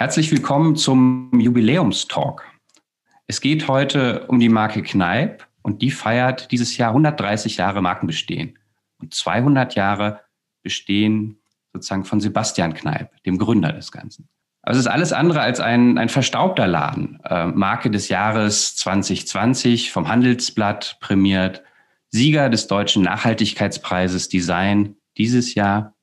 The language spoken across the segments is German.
Herzlich willkommen zum Jubiläumstalk. Es geht heute um die Marke Kneipp und die feiert dieses Jahr 130 Jahre Markenbestehen und 200 Jahre Bestehen sozusagen von Sebastian Kneipp, dem Gründer des Ganzen. Also es ist alles andere als ein verstaubter Laden. Marke des Jahres 2020 vom Handelsblatt prämiert, Sieger des Deutschen Nachhaltigkeitspreises Design dieses Jahr,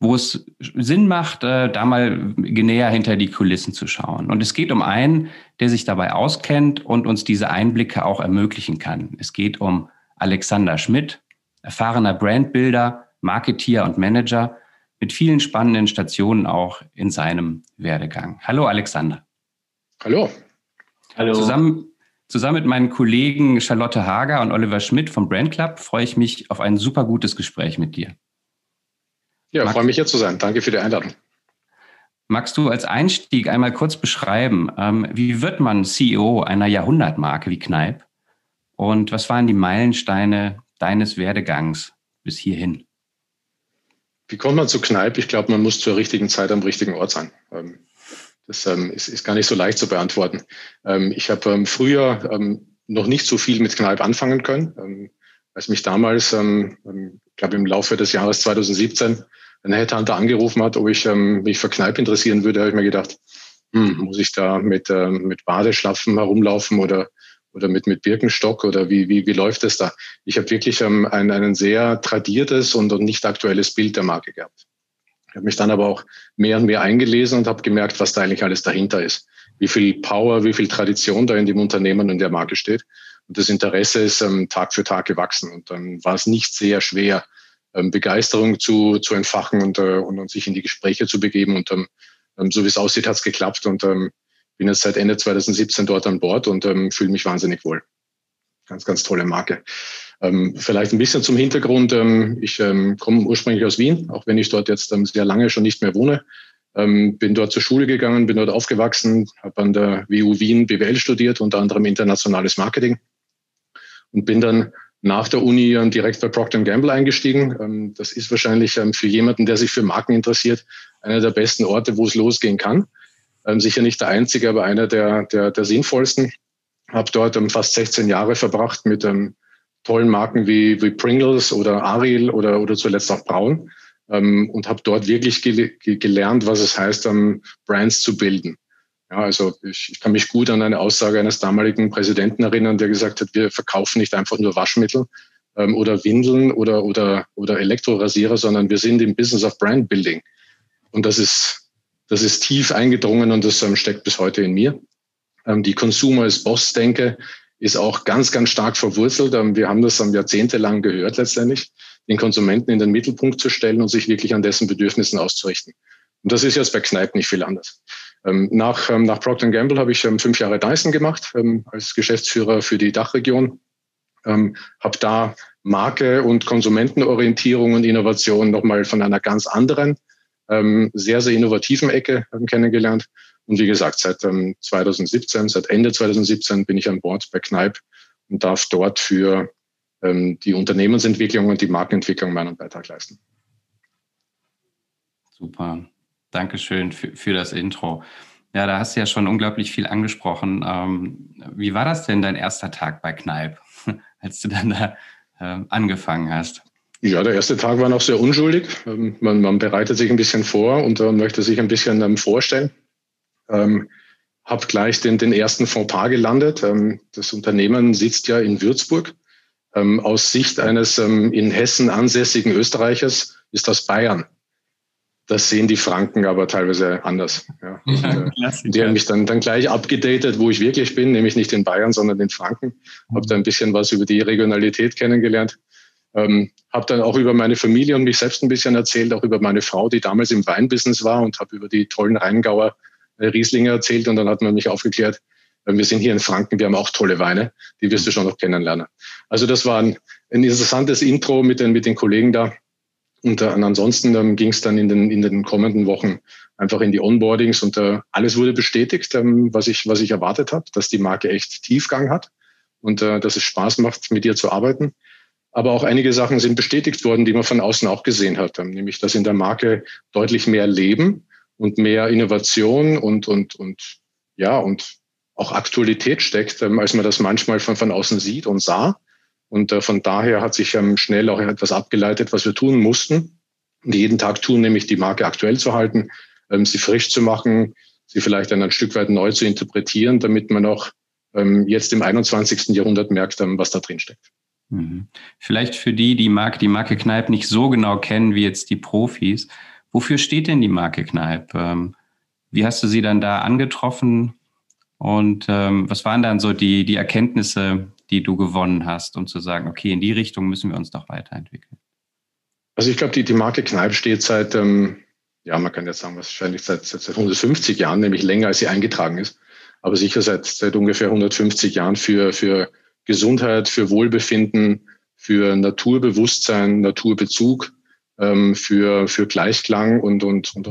wo es Sinn macht, da mal näher hinter die Kulissen zu schauen. Und es geht um einen, der sich dabei auskennt und uns diese Einblicke auch ermöglichen kann. Es geht um Alexander Schmidt, erfahrener Brandbuilder, Marketeer und Manager, mit vielen spannenden Stationen auch in seinem Werdegang. Hallo Alexander. Hallo. Hallo. Zusammen mit meinen Kollegen Charlotte Hager und Oliver Schmidt vom Brand Club freue ich mich auf ein super gutes Gespräch mit dir. Ja, freue mich hier zu sein. Danke für die Einladung. Magst du als Einstieg einmal kurz beschreiben, wie wird man CEO einer Jahrhundertmarke wie Kneipp? Und was waren die Meilensteine deines Werdegangs bis hierhin? Wie kommt man zu Kneipp? Ich glaube, man muss zur richtigen Zeit am richtigen Ort sein. Das ist gar nicht so leicht zu beantworten. Ich habe früher noch nicht so viel mit Kneipp anfangen können, als mich damals, ich glaube im Laufe des Jahres 2017, ein Headhunter angerufen hat, ob ich mich für Kneipp interessieren würde, habe ich mir gedacht, muss ich da mit Badeschlappen herumlaufen oder mit Birkenstock oder wie läuft das da? Ich habe wirklich ein sehr tradiertes und nicht aktuelles Bild der Marke gehabt. Ich habe mich dann aber auch mehr und mehr eingelesen und habe gemerkt, was da eigentlich alles dahinter ist. Wie viel Power, wie viel Tradition da in dem Unternehmen und der Marke steht. Und das Interesse ist Tag für Tag gewachsen. Und dann war es nicht sehr schwer, Begeisterung zu entfachen und sich in die Gespräche zu begeben. Und so wie es aussieht, hat es geklappt. Und bin jetzt seit Ende 2017 dort an Bord und fühle mich wahnsinnig wohl. Ganz, ganz tolle Marke. Vielleicht ein bisschen zum Hintergrund. Ich komme ursprünglich aus Wien, auch wenn ich dort jetzt sehr lange schon nicht mehr wohne. Bin dort zur Schule gegangen, bin dort aufgewachsen, habe an der WU Wien BWL studiert, unter anderem internationales Marketing. Und bin dann nach der Uni direkt bei Procter & Gamble eingestiegen. Das ist wahrscheinlich für jemanden, der sich für Marken interessiert, einer der besten Orte, wo es losgehen kann. Sicher nicht der einzige, aber einer der sinnvollsten. Habe dort fast 16 Jahre verbracht mit tollen Marken wie Pringles oder Ariel oder zuletzt auch Braun und habe dort wirklich gelernt, was es heißt, Brands zu bilden. Ja, also ich kann mich gut an eine Aussage eines damaligen Präsidenten erinnern, der gesagt hat, wir verkaufen nicht einfach nur Waschmittel oder Windeln oder Elektrorasierer, sondern wir sind im Business of Brand Building. Und das ist tief eingedrungen und das steckt bis heute in mir. Die Consumer is Boss-Denke ist auch ganz, ganz stark verwurzelt. Wir haben das jahrzehntelang gehört letztendlich, den Konsumenten in den Mittelpunkt zu stellen und sich wirklich an dessen Bedürfnissen auszurichten. Und das ist jetzt bei Kneipp nicht viel anders. Nach Procter & Gamble habe ich 5 Jahre Dyson gemacht als Geschäftsführer für die Dachregion. Habe da Marke und Konsumentenorientierung und Innovation nochmal von einer ganz anderen, sehr, sehr innovativen Ecke kennengelernt. Und wie gesagt, seit Ende 2017 bin ich an Bord bei Kneipp und darf dort für die Unternehmensentwicklung und die Markenentwicklung meinen Beitrag leisten. Super. Dankeschön für das Intro. Ja, da hast du ja schon unglaublich viel angesprochen. Wie war das denn dein erster Tag bei Kneipp, als du dann da angefangen hast? Ja, der erste Tag war noch sehr unschuldig. Man bereitet sich ein bisschen vor und möchte sich ein bisschen vorstellen. Habe gleich den ersten Fauxpas gelandet. Das Unternehmen sitzt ja in Würzburg. Aus Sicht eines in Hessen ansässigen Österreichers ist das Bayern. Das sehen die Franken aber teilweise anders. Ja. Die haben mich dann gleich abgedatet, wo ich wirklich bin, nämlich nicht in Bayern, sondern in Franken. Habe da ein bisschen was über die Regionalität kennengelernt. Habe dann auch über meine Familie und mich selbst ein bisschen erzählt, auch über meine Frau, die damals im Weinbusiness war, und habe über die tollen Rheingauer Rieslinge erzählt, und dann hat man mich aufgeklärt, wir sind hier in Franken, wir haben auch tolle Weine, die wirst du schon noch kennenlernen. Also das war ein interessantes Intro mit den Kollegen da, und ansonsten ging es dann in den kommenden Wochen einfach in die Onboardings, und alles wurde bestätigt, was ich erwartet habe, dass die Marke echt Tiefgang hat und dass es Spaß macht, mit ihr zu arbeiten. Aber auch einige Sachen sind bestätigt worden, die man von außen auch gesehen hat, nämlich dass in der Marke deutlich mehr Leben und mehr Innovation und ja, und auch Aktualität steckt, als man das manchmal von außen sieht und sah. Und von daher hat sich schnell auch etwas abgeleitet, was wir tun mussten und jeden Tag tun, nämlich die Marke aktuell zu halten, sie frisch zu machen, sie vielleicht dann ein Stück weit neu zu interpretieren, damit man auch jetzt im 21. Jahrhundert merkt, was da drin steckt. Vielleicht für die Marke Kneipp nicht so genau kennen wie jetzt die Profis. Wofür steht denn die Marke Kneipp? Wie hast du sie dann da angetroffen? Und was waren dann so die Erkenntnisse, die du gewonnen hast, um zu sagen, okay, in die Richtung müssen wir uns doch weiterentwickeln? Also ich glaube, die Marke Kneipp steht seit, man kann jetzt sagen, wahrscheinlich seit 150 Jahren, nämlich länger, als sie eingetragen ist, aber sicher seit ungefähr 150 Jahren für Gesundheit, für Wohlbefinden, für Naturbewusstsein, Naturbezug, für Gleichklang und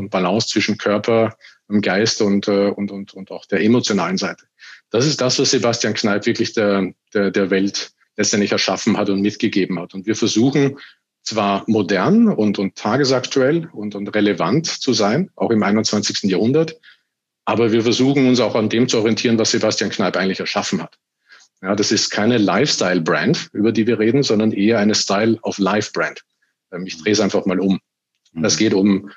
Balance zwischen Körper, Geist und auch der emotionalen Seite. Das ist das, was Sebastian Kneipp wirklich der Welt letztendlich erschaffen hat und mitgegeben hat. Und wir versuchen zwar modern und tagesaktuell und relevant zu sein, auch im 21. Jahrhundert, aber wir versuchen uns auch an dem zu orientieren, was Sebastian Kneipp eigentlich erschaffen hat. Ja, das ist keine Lifestyle-Brand, über die wir reden, sondern eher eine Style-of-Life-Brand. Ich drehe es einfach mal um. Es geht um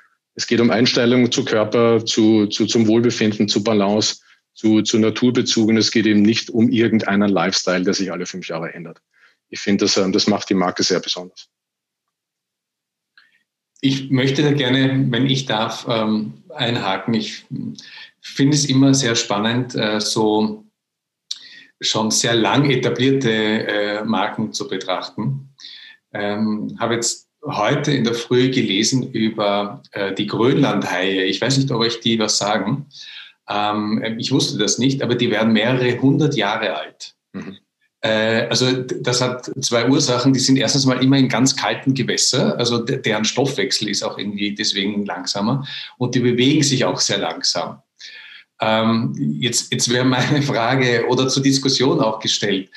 Einstellung zu Körper, zum Wohlbefinden, zu Balance, zu Naturbezug. Und es geht eben nicht um irgendeinen Lifestyle, der sich alle 5 Jahre ändert. Ich finde, das macht die Marke sehr besonders. Ich möchte da gerne, wenn ich darf, einhaken. Ich finde es immer sehr spannend, so schon sehr lang etablierte Marken zu betrachten. Habe jetzt heute in der Früh gelesen über die Grönlandhaie. Ich weiß nicht, ob euch die was sagen. Ich wusste das nicht, aber die werden mehrere 100 Jahre alt. Mhm. Also das hat 2 Ursachen. Die sind erstens mal immer in ganz kalten Gewässer. Also deren Stoffwechsel ist auch irgendwie deswegen langsamer. Und die bewegen sich auch sehr langsam. Jetzt wäre meine Frage oder zur Diskussion auch gestellt.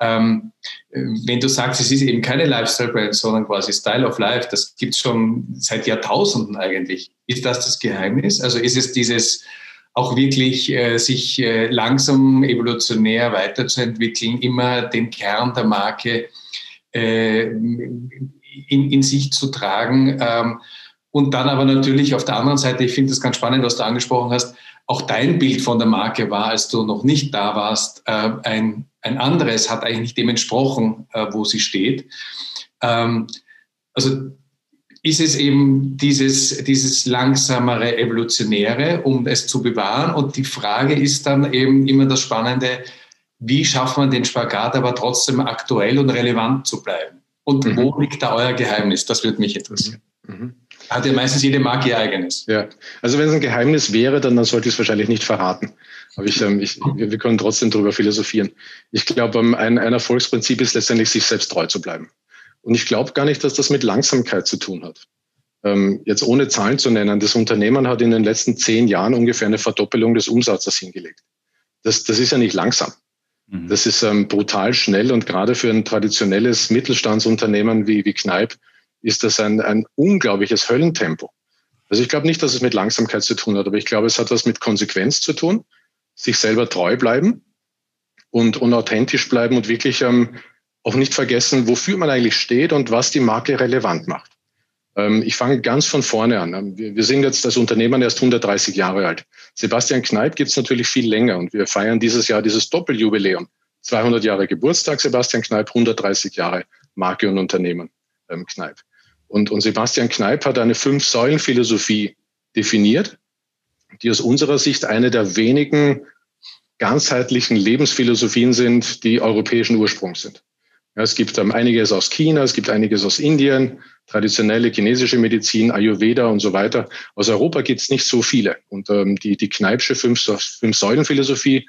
Wenn du sagst, es ist eben keine Lifestyle-Brand, sondern quasi Style of Life, das gibt es schon seit Jahrtausenden eigentlich. Ist das Geheimnis? Also ist es dieses auch wirklich sich langsam evolutionär weiterzuentwickeln, immer den Kern der Marke in sich zu tragen und dann aber natürlich auf der anderen Seite, ich finde das ganz spannend, was du angesprochen hast, auch dein Bild von der Marke war, als du noch nicht da warst, ein anderes hat eigentlich nicht dem entsprochen, wo sie steht. Also ist es eben dieses langsamere Evolutionäre, um es zu bewahren. Und die Frage ist dann eben immer das Spannende, wie schafft man den Spagat, aber trotzdem aktuell und relevant zu bleiben? Und wo liegt da euer Geheimnis? Das würde mich interessieren. Hat ja meistens jede Marke ihr eigenes. Ja, also wenn es ein Geheimnis wäre, dann sollte ich es wahrscheinlich nicht verraten. Aber wir können trotzdem darüber philosophieren. Ich glaube, ein Erfolgsprinzip ist letztendlich, sich selbst treu zu bleiben. Und ich glaube gar nicht, dass das mit Langsamkeit zu tun hat. Jetzt ohne Zahlen zu nennen, das Unternehmen hat in den letzten 10 Jahren ungefähr eine Verdoppelung des Umsatzes hingelegt. Das ist ja nicht langsam. Das ist brutal schnell und gerade für ein traditionelles Mittelstandsunternehmen wie Kneipp ist das ein unglaubliches Höllentempo. Also ich glaube nicht, dass es mit Langsamkeit zu tun hat, aber ich glaube, es hat was mit Konsequenz zu tun, sich selber treu bleiben und authentisch bleiben und wirklich auch nicht vergessen, wofür man eigentlich steht und was die Marke relevant macht. Ich fange ganz von vorne an. Wir sind jetzt als Unternehmen erst 130 Jahre alt. Sebastian Kneipp gibt es natürlich viel länger und wir feiern dieses Jahr dieses Doppeljubiläum. 200 Jahre Geburtstag Sebastian Kneipp, 130 Jahre Marke und Unternehmen Kneipp. Und Sebastian Kneipp hat eine 5-Säulen-Philosophie definiert, die aus unserer Sicht eine der wenigen ganzheitlichen Lebensphilosophien sind, die europäischen Ursprungs sind. Ja, es gibt einiges aus China, es gibt einiges aus Indien, traditionelle chinesische Medizin, Ayurveda und so weiter. Aus Europa gibt es nicht so viele. Und die Kneippsche 5-Säulen-Philosophie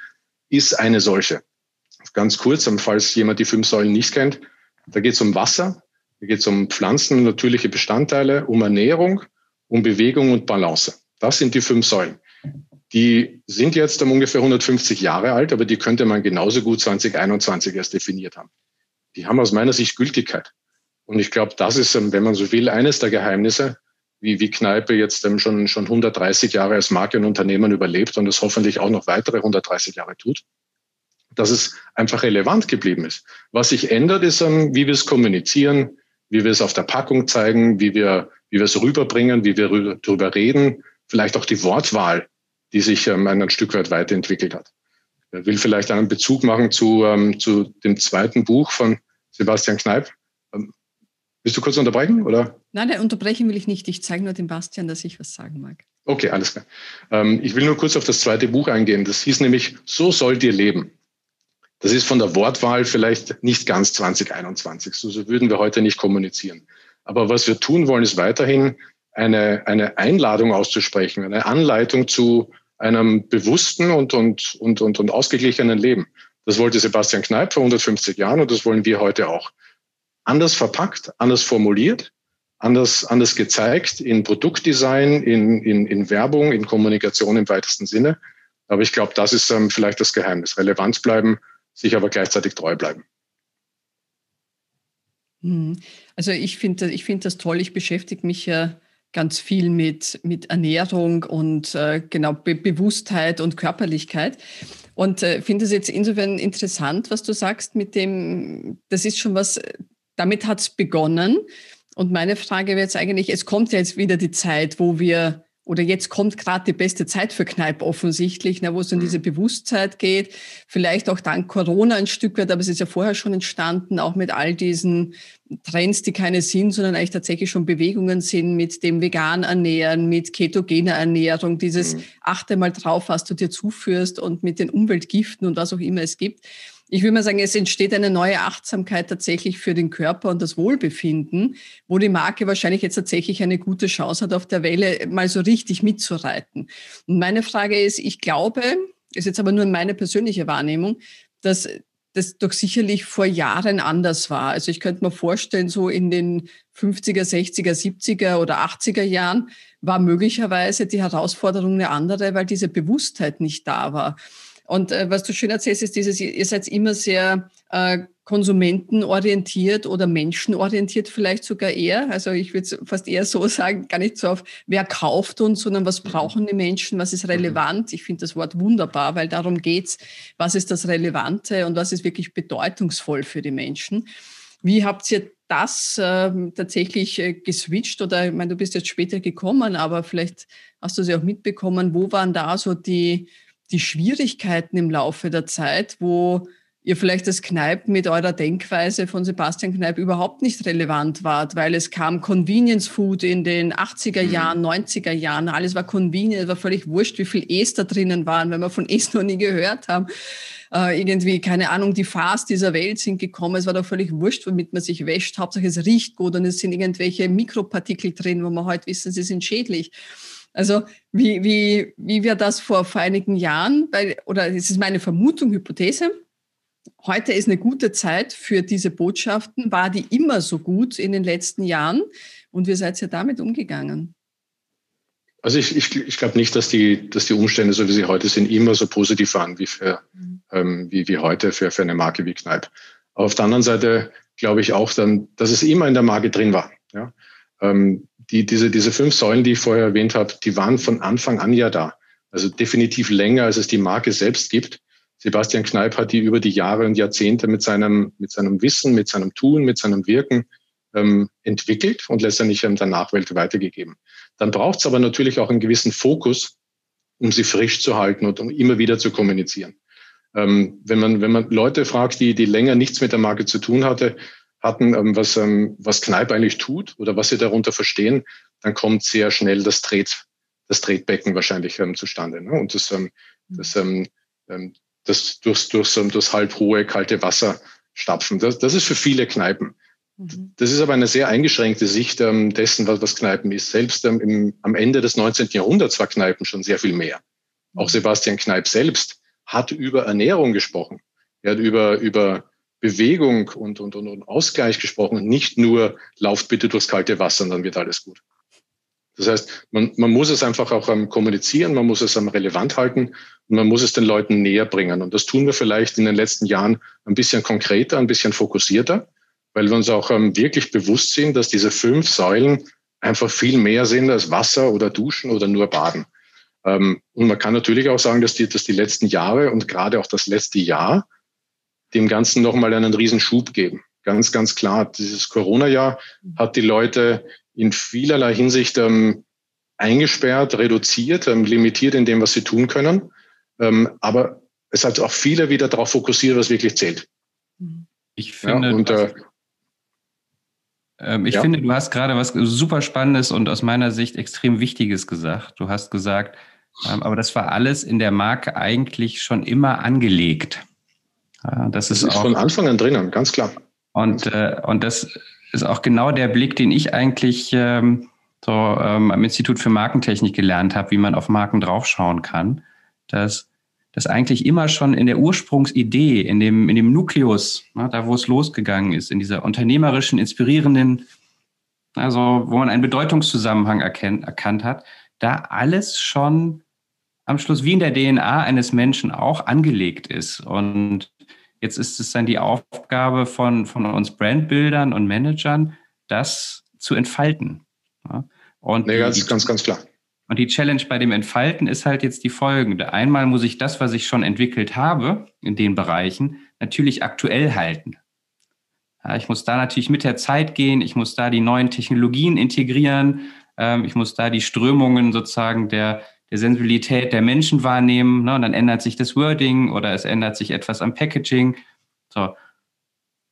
ist eine solche. Ganz kurz, falls jemand die 5 Säulen nicht kennt, da geht es um Wasser. Da geht es um Pflanzen, natürliche Bestandteile, um Ernährung, um Bewegung und Balance. Das sind die 5 Säulen. Die sind jetzt ungefähr 150 Jahre alt, aber die könnte man genauso gut 2021 erst definiert haben. Die haben aus meiner Sicht Gültigkeit. Und ich glaube, das ist, wenn man so will, eines der Geheimnisse, wie Kneipe jetzt schon 130 Jahre als Marke und Unternehmen überlebt und es hoffentlich auch noch weitere 130 Jahre tut, dass es einfach relevant geblieben ist. Was sich ändert, ist, wie wir es kommunizieren, wie wir es auf der Packung zeigen, wie wir es rüberbringen, wie wir darüber reden, vielleicht auch die Wortwahl, die sich ein Stück weit weiterentwickelt hat. Ich will vielleicht einen Bezug machen zu dem zweiten Buch von Sebastian Kneipp. Willst du kurz unterbrechen, oder? Nein, unterbrechen will ich nicht. Ich zeige nur dem Bastian, dass ich was sagen mag. Okay, alles klar. Ich will nur kurz auf das zweite Buch eingehen. Das hieß nämlich, so sollt ihr leben. Das ist von der Wortwahl vielleicht nicht ganz 2021. So würden wir heute nicht kommunizieren. Aber was wir tun wollen, ist weiterhin eine Einladung auszusprechen, eine Anleitung zu einem bewussten und ausgeglichenen Leben. Das wollte Sebastian Kneipp vor 150 Jahren und das wollen wir heute auch. Anders verpackt, anders formuliert, anders gezeigt in Produktdesign, in Werbung, in Kommunikation im weitesten Sinne. Aber ich glaube, das ist vielleicht das Geheimnis. Relevanz bleiben, sich aber gleichzeitig treu bleiben. Also ich finde das toll. Ich beschäftige mich ja ganz viel mit Ernährung und Bewusstheit und Körperlichkeit. Und finde es jetzt insofern interessant, was du sagst mit dem, das ist schon was, damit hat es begonnen. Und meine Frage wäre jetzt eigentlich, es kommt ja jetzt wieder die Zeit, jetzt kommt gerade die beste Zeit für Kneipp offensichtlich, wo es um diese Bewusstheit geht, vielleicht auch dank Corona ein Stück weit, aber es ist ja vorher schon entstanden, auch mit all diesen Trends, die keine sind, sondern eigentlich tatsächlich schon Bewegungen sind mit dem veganen Ernähren, mit ketogener Ernährung, dieses achte mal drauf, was du dir zuführst und mit den Umweltgiften und was auch immer es gibt. Ich will mal sagen, es entsteht eine neue Achtsamkeit tatsächlich für den Körper und das Wohlbefinden, wo die Marke wahrscheinlich jetzt tatsächlich eine gute Chance hat, auf der Welle mal so richtig mitzureiten. Und meine Frage ist, ich glaube, ist jetzt aber nur meine persönliche Wahrnehmung, dass das doch sicherlich vor Jahren anders war. Also ich könnte mir vorstellen, so in den 50er, 60er, 70er oder 80er Jahren war möglicherweise die Herausforderung eine andere, weil diese Bewusstheit nicht da war. Und was du schön erzählst, ist dieses, ihr seid immer sehr konsumentenorientiert oder menschenorientiert vielleicht sogar eher. Also ich würde es fast eher so sagen, gar nicht so auf, wer kauft uns, sondern was brauchen die Menschen, was ist relevant. Ich finde das Wort wunderbar, weil darum geht's, was ist das Relevante und was ist wirklich bedeutungsvoll für die Menschen. Wie habt ihr das tatsächlich geswitcht? Oder ich meine, du bist jetzt später gekommen, aber vielleicht hast du es ja auch mitbekommen. Wo waren da so die Schwierigkeiten im Laufe der Zeit, wo ihr vielleicht das Kneipp mit eurer Denkweise von Sebastian Kneipp überhaupt nicht relevant wart, weil es kam Convenience Food in den 80er Jahren, 90er Jahren, alles war convenient, war völlig wurscht, wie viel E's da drinnen waren, wenn wir von E's noch nie gehört haben. Irgendwie, keine Ahnung, die Farce dieser Welt sind gekommen, es war doch völlig wurscht, womit man sich wäscht, Hauptsache es riecht gut und es sind irgendwelche Mikropartikel drin, wo wir heute wissen, sie sind schädlich. Also wie wir das vor einigen Jahren, es ist meine Vermutung, Hypothese, heute ist eine gute Zeit für diese Botschaften, war die immer so gut in den letzten Jahren und wie seid ihr damit umgegangen? Also ich glaube nicht, dass die Umstände, so wie sie heute sind, immer so positiv waren wie heute für eine Marke wie Kneipp. Aber auf der anderen Seite glaube ich auch dann, dass es immer in der Marke drin war, ja. Diese 5 Säulen, die ich vorher erwähnt habe, die waren von Anfang an ja da. Also definitiv länger, als es die Marke selbst gibt. Sebastian Kneipp hat die über die Jahre und Jahrzehnte mit seinem Wissen, mit seinem Tun, mit seinem Wirken entwickelt und letztendlich der Nachwelt weitergegeben. Dann braucht es aber natürlich auch einen gewissen Fokus, um sie frisch zu halten und um immer wieder zu kommunizieren. Wenn man Leute fragt, die länger nichts mit der Marke zu tun hatten, was Kneipp eigentlich tut oder was sie darunter verstehen, dann kommt sehr schnell das Tretbecken wahrscheinlich zustande. Ne? Und das durchs halb hohe, kalte Wasser stapfen. Das ist für viele Kneipen. Das ist aber eine sehr eingeschränkte Sicht dessen, was Kneipen ist. Selbst am Ende des 19. Jahrhunderts war Kneipen schon sehr viel mehr. Auch Sebastian Kneipp selbst hat über Ernährung gesprochen. Er hat über Bewegung und Ausgleich gesprochen, nicht nur lauft bitte durchs kalte Wasser und dann wird alles gut. Das heißt, man muss es einfach auch kommunizieren, man muss es relevant halten und man muss es den Leuten näher bringen. Und das tun wir vielleicht in den letzten Jahren ein bisschen konkreter, ein bisschen fokussierter, weil wir uns auch wirklich bewusst sind, dass diese 5 Säulen einfach viel mehr sind als Wasser oder Duschen oder nur Baden. Und man kann natürlich auch sagen, dass die letzten Jahre und gerade auch das letzte Jahr dem Ganzen nochmal einen riesen Schub geben. Ganz, ganz klar, dieses Corona-Jahr hat die Leute in vielerlei Hinsicht eingesperrt, reduziert, limitiert in dem, was sie tun können. Aber es hat auch viele wieder darauf fokussiert, was wirklich zählt. Ich finde, ja, und, ich finde, du hast gerade was super Spannendes und aus meiner Sicht extrem Wichtiges gesagt. Du hast gesagt, aber das war alles in der Marke eigentlich schon immer angelegt. Ja, das ist auch von Anfang an drinnen, ganz klar. Und das ist auch genau der Blick, den ich eigentlich am Institut für Markentechnik gelernt habe, wie man auf Marken draufschauen kann, dass das eigentlich immer schon in der Ursprungsidee, in dem Nukleus, ne, da wo es losgegangen ist, in dieser unternehmerischen, inspirierenden, also wo man einen Bedeutungszusammenhang erkannt hat, da alles schon am Schluss wie in der DNA eines Menschen auch angelegt ist. Und jetzt ist es dann die Aufgabe von uns Brandbildern und Managern, das zu entfalten. Ja. Und ganz klar. Und die Challenge bei dem Entfalten ist halt jetzt die folgende. Einmal muss ich das, was ich schon entwickelt habe in den Bereichen, natürlich aktuell halten. Ja, ich muss da natürlich mit der Zeit gehen. Ich muss da die neuen Technologien integrieren. Ich muss da die Strömungen sozusagen der Sensibilität der Menschen wahrnehmen. Ne? Und dann ändert sich das Wording oder es ändert sich etwas am Packaging. So.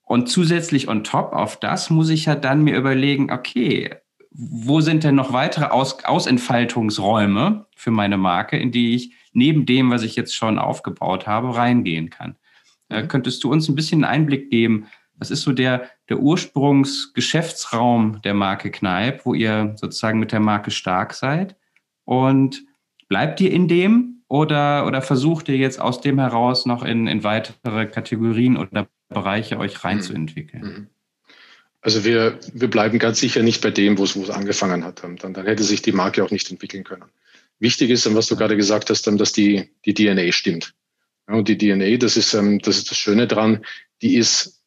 Und zusätzlich on top auf das muss ich ja dann mir überlegen, okay, wo sind denn noch weitere Ausentfaltungsräume für meine Marke, in die ich neben dem, was ich jetzt schon aufgebaut habe, reingehen kann? Könntest du uns ein bisschen einen Einblick geben, was ist so der Ursprungsgeschäftsraum der Marke Kneip, wo ihr sozusagen mit der Marke stark seid? Und bleibt ihr in dem oder versucht ihr jetzt aus dem heraus noch in weitere Kategorien oder Bereiche euch reinzuentwickeln? Also wir bleiben ganz sicher nicht bei dem, wo es angefangen hat. Dann hätte sich die Marke auch nicht entwickeln können. Wichtig ist, was du gerade gesagt hast, dass die DNA stimmt. Ja, und die DNA, das ist das Schöne dran, die ist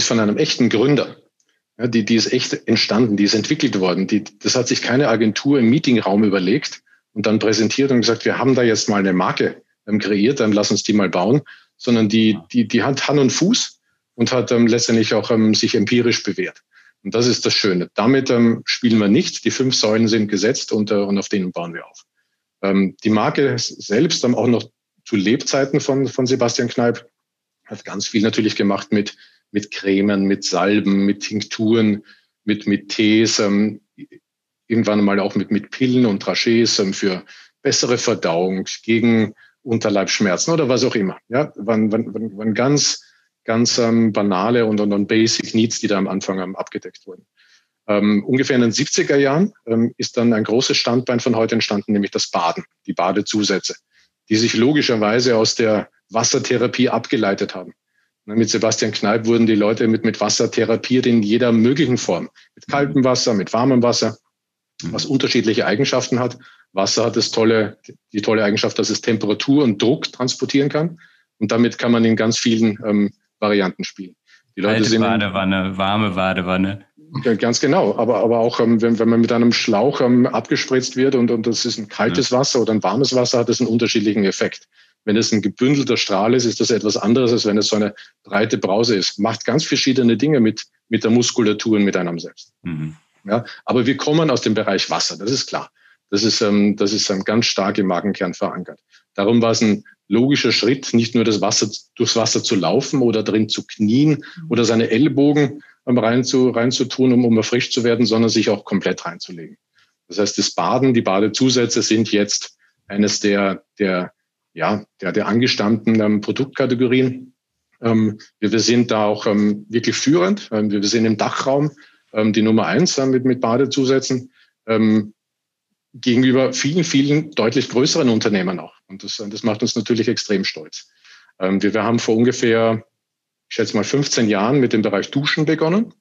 von einem echten Gründer. Ja, die ist echt entstanden, die ist entwickelt worden. Das hat sich keine Agentur im Meetingraum überlegt und dann präsentiert und gesagt, wir haben da jetzt mal eine Marke kreiert, dann lass uns die mal bauen, sondern die hat Hand und Fuß und hat letztendlich auch sich empirisch bewährt. Und das ist das Schöne. Damit spielen wir nicht. Die 5 Säulen sind gesetzt und auf denen bauen wir auf. Die Marke selbst, auch noch zu Lebzeiten von Sebastian Kneip, hat ganz viel natürlich gemacht mit Cremen, mit Salben, mit Tinkturen, mit Tees, irgendwann mal auch mit Pillen und Trachés für bessere Verdauung, gegen Unterleibsschmerzen oder was auch immer. Ja, waren ganz banale und basic Needs, die da am Anfang abgedeckt wurden. Ungefähr in den 70er Jahren ist dann ein großes Standbein von heute entstanden, nämlich das Baden, die Badezusätze, die sich logischerweise aus der Wassertherapie abgeleitet haben. Mit Sebastian Kneip wurden die Leute mit Wasser therapiert in jeder möglichen Form. Mit kaltem Wasser, mit warmem Wasser, was unterschiedliche Eigenschaften hat. Wasser hat die tolle Eigenschaft, dass es Temperatur und Druck transportieren kann. Und damit kann man in ganz vielen Varianten spielen. Die Leute sind Badewanne, warme Badewanne. Ganz genau. Aber auch, wenn man mit einem Schlauch abgespritzt wird und das ist ein kaltes Wasser oder ein warmes Wasser, hat das einen unterschiedlichen Effekt. Wenn es ein gebündelter Strahl ist, ist das etwas anderes, als wenn es so eine breite Brause ist. Macht ganz verschiedene Dinge mit der Muskulatur und mit einem selbst. Ja, aber wir kommen aus dem Bereich Wasser, das ist klar. Das ist ganz stark im Markenkern verankert. Darum war es ein logischer Schritt, nicht nur durchs Wasser zu laufen oder drin zu knien oder seine Ellbogen reinzutun, um erfrischt zu werden, sondern sich auch komplett reinzulegen. Das heißt, das Baden, die Badezusätze sind jetzt eines der angestammten Produktkategorien. Wir sind da auch wirklich führend. Wir sind im Dachraum die Nummer 1 mit Badezusätzen. Gegenüber vielen, vielen deutlich größeren Unternehmen auch. Und das macht uns natürlich extrem stolz. Wir haben vor ungefähr, ich schätze mal, 15 Jahren mit dem Bereich Duschen begonnen.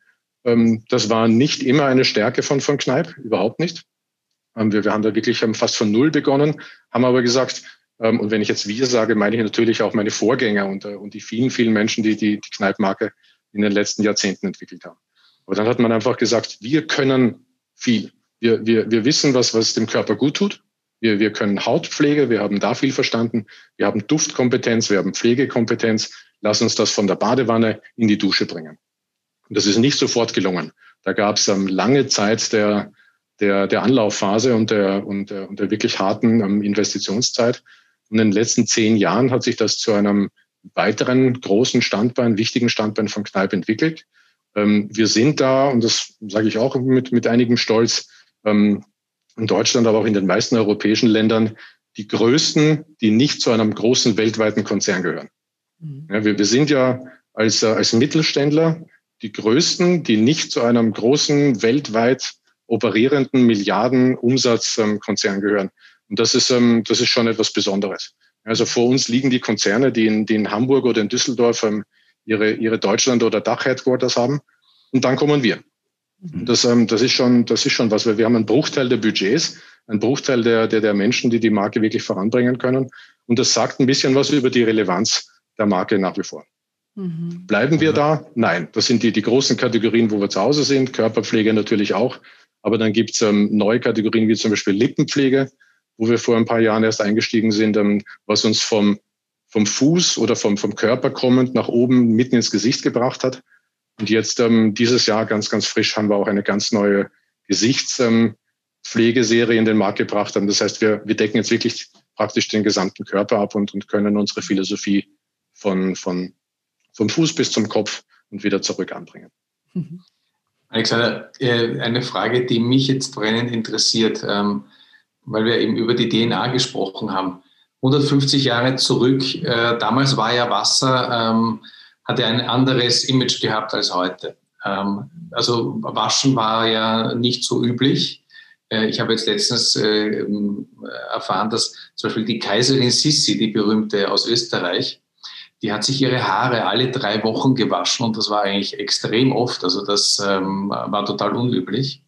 Das war nicht immer eine Stärke von Kneip, überhaupt nicht. Wir haben da wirklich fast von null begonnen, haben aber gesagt, und wenn ich jetzt wir sage, meine ich natürlich auch meine Vorgänger und die vielen, vielen Menschen, die Kneip-Marke in den letzten Jahrzehnten entwickelt haben. Aber dann hat man einfach gesagt, wir können viel. Wir wissen, was dem Körper gut tut. Wir können Hautpflege, wir haben da viel verstanden. Wir haben Duftkompetenz, wir haben Pflegekompetenz. Lass uns das von der Badewanne in die Dusche bringen. Und das ist nicht sofort gelungen. Da gab es lange Zeit der Anlaufphase und der wirklich harten Investitionszeit. Und in den letzten 10 Jahren hat sich das zu einem weiteren großen Standbein, wichtigen Standbein von Kneip entwickelt. Wir sind da, und das sage ich auch mit einigem Stolz, in Deutschland, aber auch in den meisten europäischen Ländern, die größten, die nicht zu einem großen weltweiten Konzern gehören. Ja, wir sind ja als Mittelständler die größten, die nicht zu einem großen weltweit operierenden Milliardenumsatzkonzern gehören. Und das ist schon etwas Besonderes. Also vor uns liegen die Konzerne, die in Hamburg oder in Düsseldorf ihre Deutschland- oder Dach-Headquarters haben. Und dann kommen wir. Das ist schon was, weil wir haben einen Bruchteil der Budgets, einen Bruchteil der Menschen, die Marke wirklich voranbringen können. Und das sagt ein bisschen was über die Relevanz der Marke nach wie vor. Mhm. Bleiben wir da? Nein. Das sind die großen Kategorien, wo wir zu Hause sind. Körperpflege natürlich auch. Aber dann gibt es neue Kategorien wie zum Beispiel Lippenpflege, wo wir vor ein paar Jahren erst eingestiegen sind, was uns vom Fuß oder vom Körper kommend nach oben mitten ins Gesicht gebracht hat. Und jetzt dieses Jahr ganz, ganz frisch haben wir auch eine ganz neue Gesichtspflegeserie in den Markt gebracht. Das heißt, wir decken jetzt wirklich praktisch den gesamten Körper ab und können unsere Philosophie vom Fuß bis zum Kopf und wieder zurück anbringen. Mhm. Alexander, eine Frage, die mich jetzt brennend interessiert, weil wir eben über die DNA gesprochen haben. 150 Jahre zurück, damals war ja Wasser, hatte ein anderes Image gehabt als heute. Also Waschen war ja nicht so üblich. Ich habe jetzt letztens erfahren, dass zum Beispiel die Kaiserin Sissi, die berühmte aus Österreich, die hat sich ihre Haare alle 3 Wochen gewaschen und das war eigentlich extrem oft. Also das war total unüblich.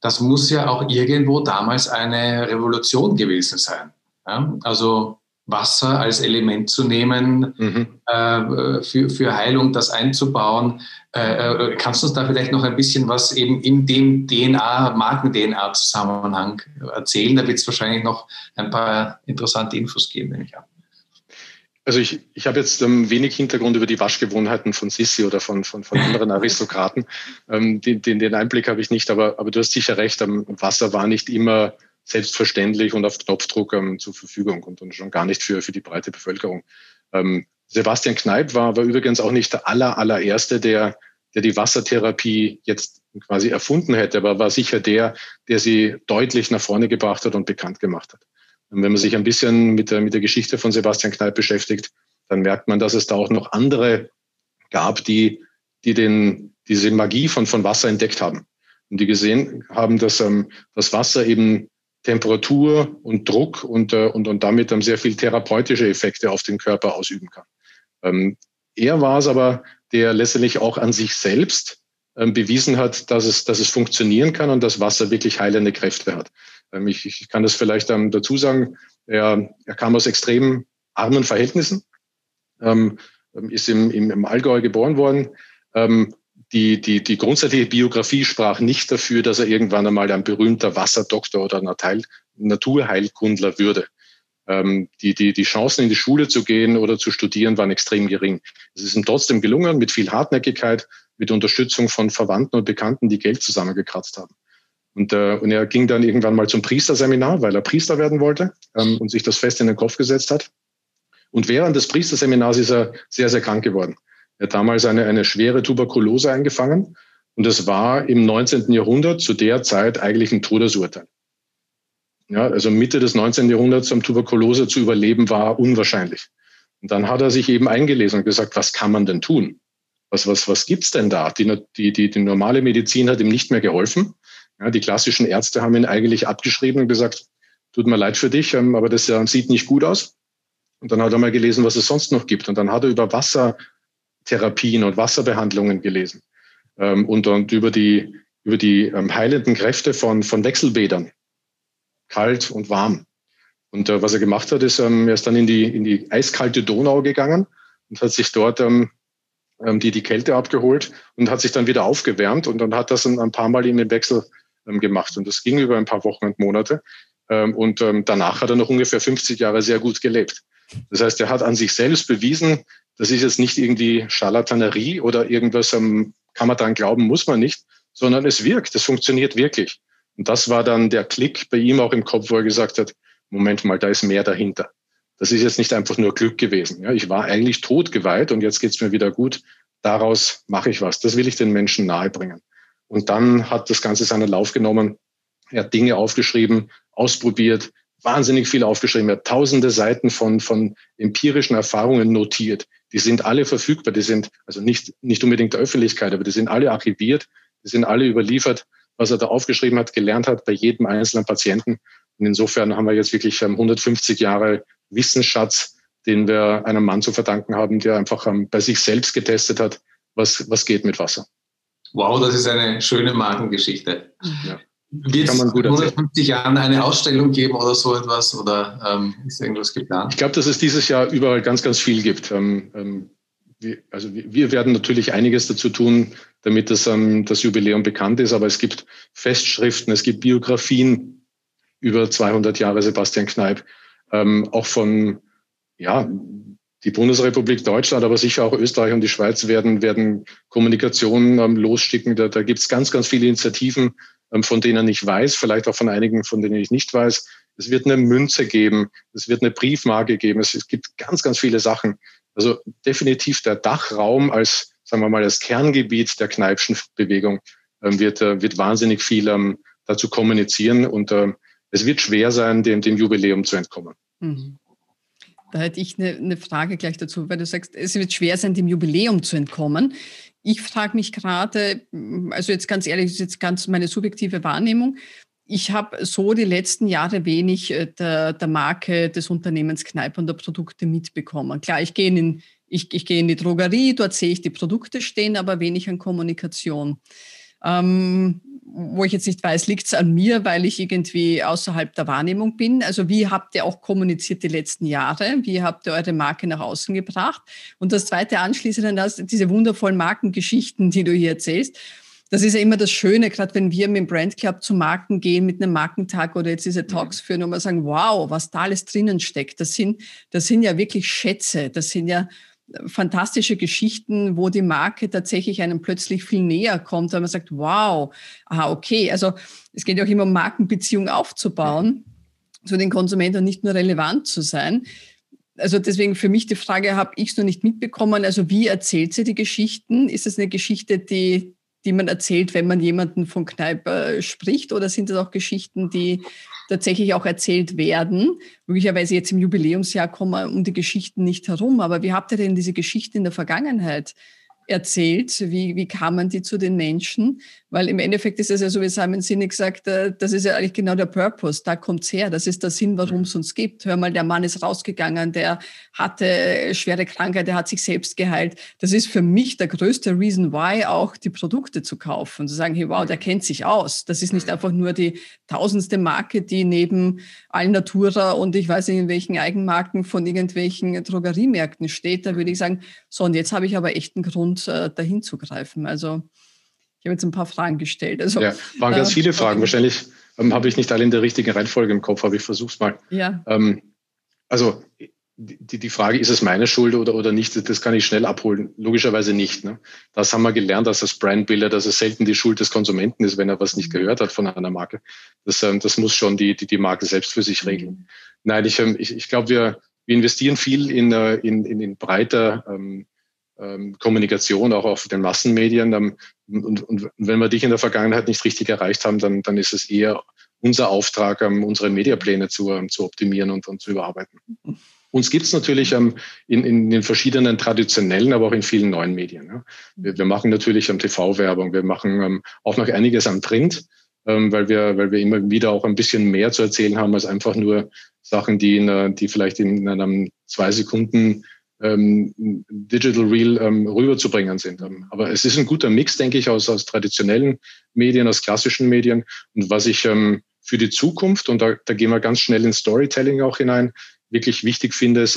Das muss ja auch irgendwo damals eine Revolution gewesen sein. Ja? Also Wasser als Element zu nehmen, für Heilung das einzubauen. Kannst du uns da vielleicht noch ein bisschen was eben in dem Marken-DNA-Zusammenhang erzählen? Da wird es wahrscheinlich noch ein paar interessante Infos geben, nehme ich an. Also ich habe jetzt wenig Hintergrund über die Waschgewohnheiten von Sissi oder von anderen Aristokraten. Den Einblick habe ich nicht, aber du hast sicher recht, Wasser war nicht immer selbstverständlich und auf Knopfdruck zur Verfügung und schon gar nicht für die breite Bevölkerung. Sebastian Kneip war übrigens auch nicht der allererste, der die Wassertherapie jetzt quasi erfunden hätte, aber war sicher der sie deutlich nach vorne gebracht hat und bekannt gemacht hat. Und wenn man sich ein bisschen mit der Geschichte von Sebastian Kneip beschäftigt, dann merkt man, dass es da auch noch andere gab, die diese Magie von Wasser entdeckt haben und die gesehen haben, dass das Wasser eben Temperatur und Druck und damit sehr viel therapeutische Effekte auf den Körper ausüben kann. Er war es aber, der letztendlich auch an sich selbst bewiesen hat, dass es funktionieren kann und dass Wasser wirklich heilende Kräfte hat. Ich kann das vielleicht dazu sagen, er kam aus extrem armen Verhältnissen, ist im Allgäu geboren worden. Die grundsätzliche Biografie sprach nicht dafür, dass er irgendwann einmal ein berühmter Wasserdoktor oder Naturheilkundler würde. Die Chancen, in die Schule zu gehen oder zu studieren, waren extrem gering. Es ist ihm trotzdem gelungen, mit viel Hartnäckigkeit, mit Unterstützung von Verwandten und Bekannten, die Geld zusammengekratzt haben. Und er ging dann irgendwann mal zum Priesterseminar, weil er Priester werden wollte und sich das fest in den Kopf gesetzt hat. Und während des Priesterseminars ist er sehr, sehr krank geworden. Er hat damals eine schwere Tuberkulose eingefangen und das war im 19. Jahrhundert zu der Zeit eigentlich ein Todesurteil. Ja, also Mitte des 19. Jahrhunderts am Tuberkulose zu überleben war unwahrscheinlich. Und dann hat er sich eben eingelesen und gesagt, was kann man denn tun? Was gibt's denn da? Die normale Medizin hat ihm nicht mehr geholfen. Ja, die klassischen Ärzte haben ihn eigentlich abgeschrieben und gesagt, tut mir leid für dich, aber das sieht nicht gut aus. Und dann hat er mal gelesen, was es sonst noch gibt. Und dann hat er über Wassertherapien und Wasserbehandlungen gelesen und über die heilenden Kräfte von Wechselbädern, kalt und warm. Und was er gemacht hat, ist, er ist dann in die eiskalte Donau gegangen und hat sich dort die Kälte abgeholt und hat sich dann wieder aufgewärmt. Und dann hat das ein paar Mal in den Wechsel gemacht. Und das ging über ein paar Wochen und Monate. Und danach hat er noch ungefähr 50 Jahre sehr gut gelebt. Das heißt, er hat an sich selbst bewiesen, das ist jetzt nicht irgendwie Scharlatanerie oder irgendwas, kann man daran glauben, muss man nicht, sondern es wirkt, es funktioniert wirklich. Und das war dann der Klick bei ihm auch im Kopf, wo er gesagt hat, Moment mal, da ist mehr dahinter. Das ist jetzt nicht einfach nur Glück gewesen. Ja, ich war eigentlich totgeweiht und jetzt geht's mir wieder gut. Daraus mache ich was. Das will ich den Menschen nahebringen. Und dann hat das Ganze seinen Lauf genommen. Er hat Dinge aufgeschrieben, ausprobiert, wahnsinnig viel aufgeschrieben. Er hat tausende Seiten von empirischen Erfahrungen notiert. Die sind alle verfügbar. Die sind also nicht unbedingt der Öffentlichkeit, aber die sind alle archiviert. Die sind alle überliefert, was er da aufgeschrieben hat, gelernt hat bei jedem einzelnen Patienten. Und insofern haben wir jetzt wirklich 150 Jahre Wissensschatz, den wir einem Mann zu verdanken haben, der einfach bei sich selbst getestet hat, was geht mit Wasser. Wow, das ist eine schöne Markengeschichte. Ja. Wird es in 150 Jahren eine Ausstellung geben oder so etwas? Oder ist irgendwas geplant? Ich glaube, dass es dieses Jahr überall ganz, ganz viel gibt. Wir werden natürlich einiges dazu tun, damit das Jubiläum bekannt ist. Aber es gibt Festschriften, es gibt Biografien über 200 Jahre Sebastian Kneipp. Auch von die Bundesrepublik Deutschland, aber sicher auch Österreich und die Schweiz werden Kommunikationen losschicken. Da gibt es ganz, ganz viele Initiativen, von denen ich weiß, vielleicht auch von einigen, von denen ich nicht weiß. Es wird eine Münze geben, es wird eine Briefmarke geben, es gibt ganz, ganz viele Sachen. Also definitiv der Dachraum als, sagen wir mal, das Kerngebiet der Kneippschen Bewegung wird wahnsinnig viel dazu kommunizieren und es wird schwer sein, dem Jubiläum zu entkommen. Mhm. Da hätte ich eine Frage gleich dazu, weil du sagst, es wird schwer sein, dem Jubiläum zu entkommen. Ich frage mich gerade, also jetzt ganz ehrlich, das ist jetzt ganz meine subjektive Wahrnehmung. Ich habe so die letzten Jahre wenig der Marke des Unternehmens Kneipp und der Produkte mitbekommen. Klar, ich gehe in die Drogerie, dort sehe ich die Produkte stehen, aber wenig an Kommunikation. Wo ich jetzt nicht weiß, liegt es an mir, weil ich irgendwie außerhalb der Wahrnehmung bin? Also wie habt ihr auch kommuniziert die letzten Jahre? Wie habt ihr eure Marke nach außen gebracht? Und das zweite anschließend an das, diese wundervollen Markengeschichten, die du hier erzählst, das ist ja immer das Schöne, gerade wenn wir mit dem Brand Club zu Marken gehen, mit einem Markentag oder jetzt diese Talks führen und mal sagen, wow, was da alles drinnen steckt. Das sind ja wirklich Schätze, das sind ja fantastische Geschichten, wo die Marke tatsächlich einem plötzlich viel näher kommt, weil man sagt, wow, aha, okay. Also es geht ja auch immer um Markenbeziehung aufzubauen, zu den Konsumenten nicht nur relevant zu sein. Also deswegen für mich die Frage, habe ich es noch nicht mitbekommen, also wie erzählt sie die Geschichten? Ist es eine Geschichte, die man erzählt, wenn man jemanden von Kneipp spricht, oder sind das auch Geschichten, die tatsächlich auch erzählt werden? Möglicherweise jetzt im Jubiläumsjahr kommen wir um die Geschichten nicht herum, aber wie habt ihr denn diese Geschichten in der Vergangenheit erzählt? Wie kamen die zu den Menschen? Weil im Endeffekt ist es ja so, wie Simon Sinek gesagt, das ist ja eigentlich genau der Purpose, da kommt's her, das ist der Sinn, warum es uns gibt. Hör mal, der Mann ist rausgegangen, der hatte schwere Krankheit, der hat sich selbst geheilt. Das ist für mich der größte Reason why, auch die Produkte zu kaufen, zu sagen, hey, wow, der kennt sich aus. Das ist nicht einfach nur die tausendste Marke, die neben Alnatura und ich weiß nicht in welchen Eigenmarken von irgendwelchen Drogeriemärkten steht. Da würde ich sagen, so, und jetzt habe ich aber echt einen Grund, dahin zu greifen. Also ich habe jetzt ein paar Fragen gestellt. Also, ja, waren ganz viele Fragen. Wahrscheinlich habe ich nicht alle in der richtigen Reihenfolge im Kopf, aber ich versuche es mal. Ja. Also die Frage, ist es meine Schuld oder nicht, das kann ich schnell abholen. Logischerweise nicht. Ne? Das haben wir gelernt, dass das Brandbuilder, dass es selten die Schuld des Konsumenten ist, wenn er was nicht gehört hat von einer Marke. Das muss schon die Marke selbst für sich regeln. Mhm. Nein, ich glaube, wir investieren viel in breiter Kommunikation, auch auf den Massenmedien. Und wenn wir dich in der Vergangenheit nicht richtig erreicht haben, dann ist es eher unser Auftrag, unsere Mediapläne zu optimieren und zu überarbeiten. Uns gibt es natürlich in den verschiedenen traditionellen, aber auch in vielen neuen Medien. Ja. Wir machen natürlich TV-Werbung, wir machen auch noch einiges am Print, weil wir immer wieder auch ein bisschen mehr zu erzählen haben als einfach nur Sachen, die vielleicht in einem 2 Sekunden Digital Reel rüberzubringen sind. Aber es ist ein guter Mix, denke ich, aus traditionellen Medien, aus klassischen Medien. Und was ich für die Zukunft, und da gehen wir ganz schnell in Storytelling auch hinein, wirklich wichtig finde, ist,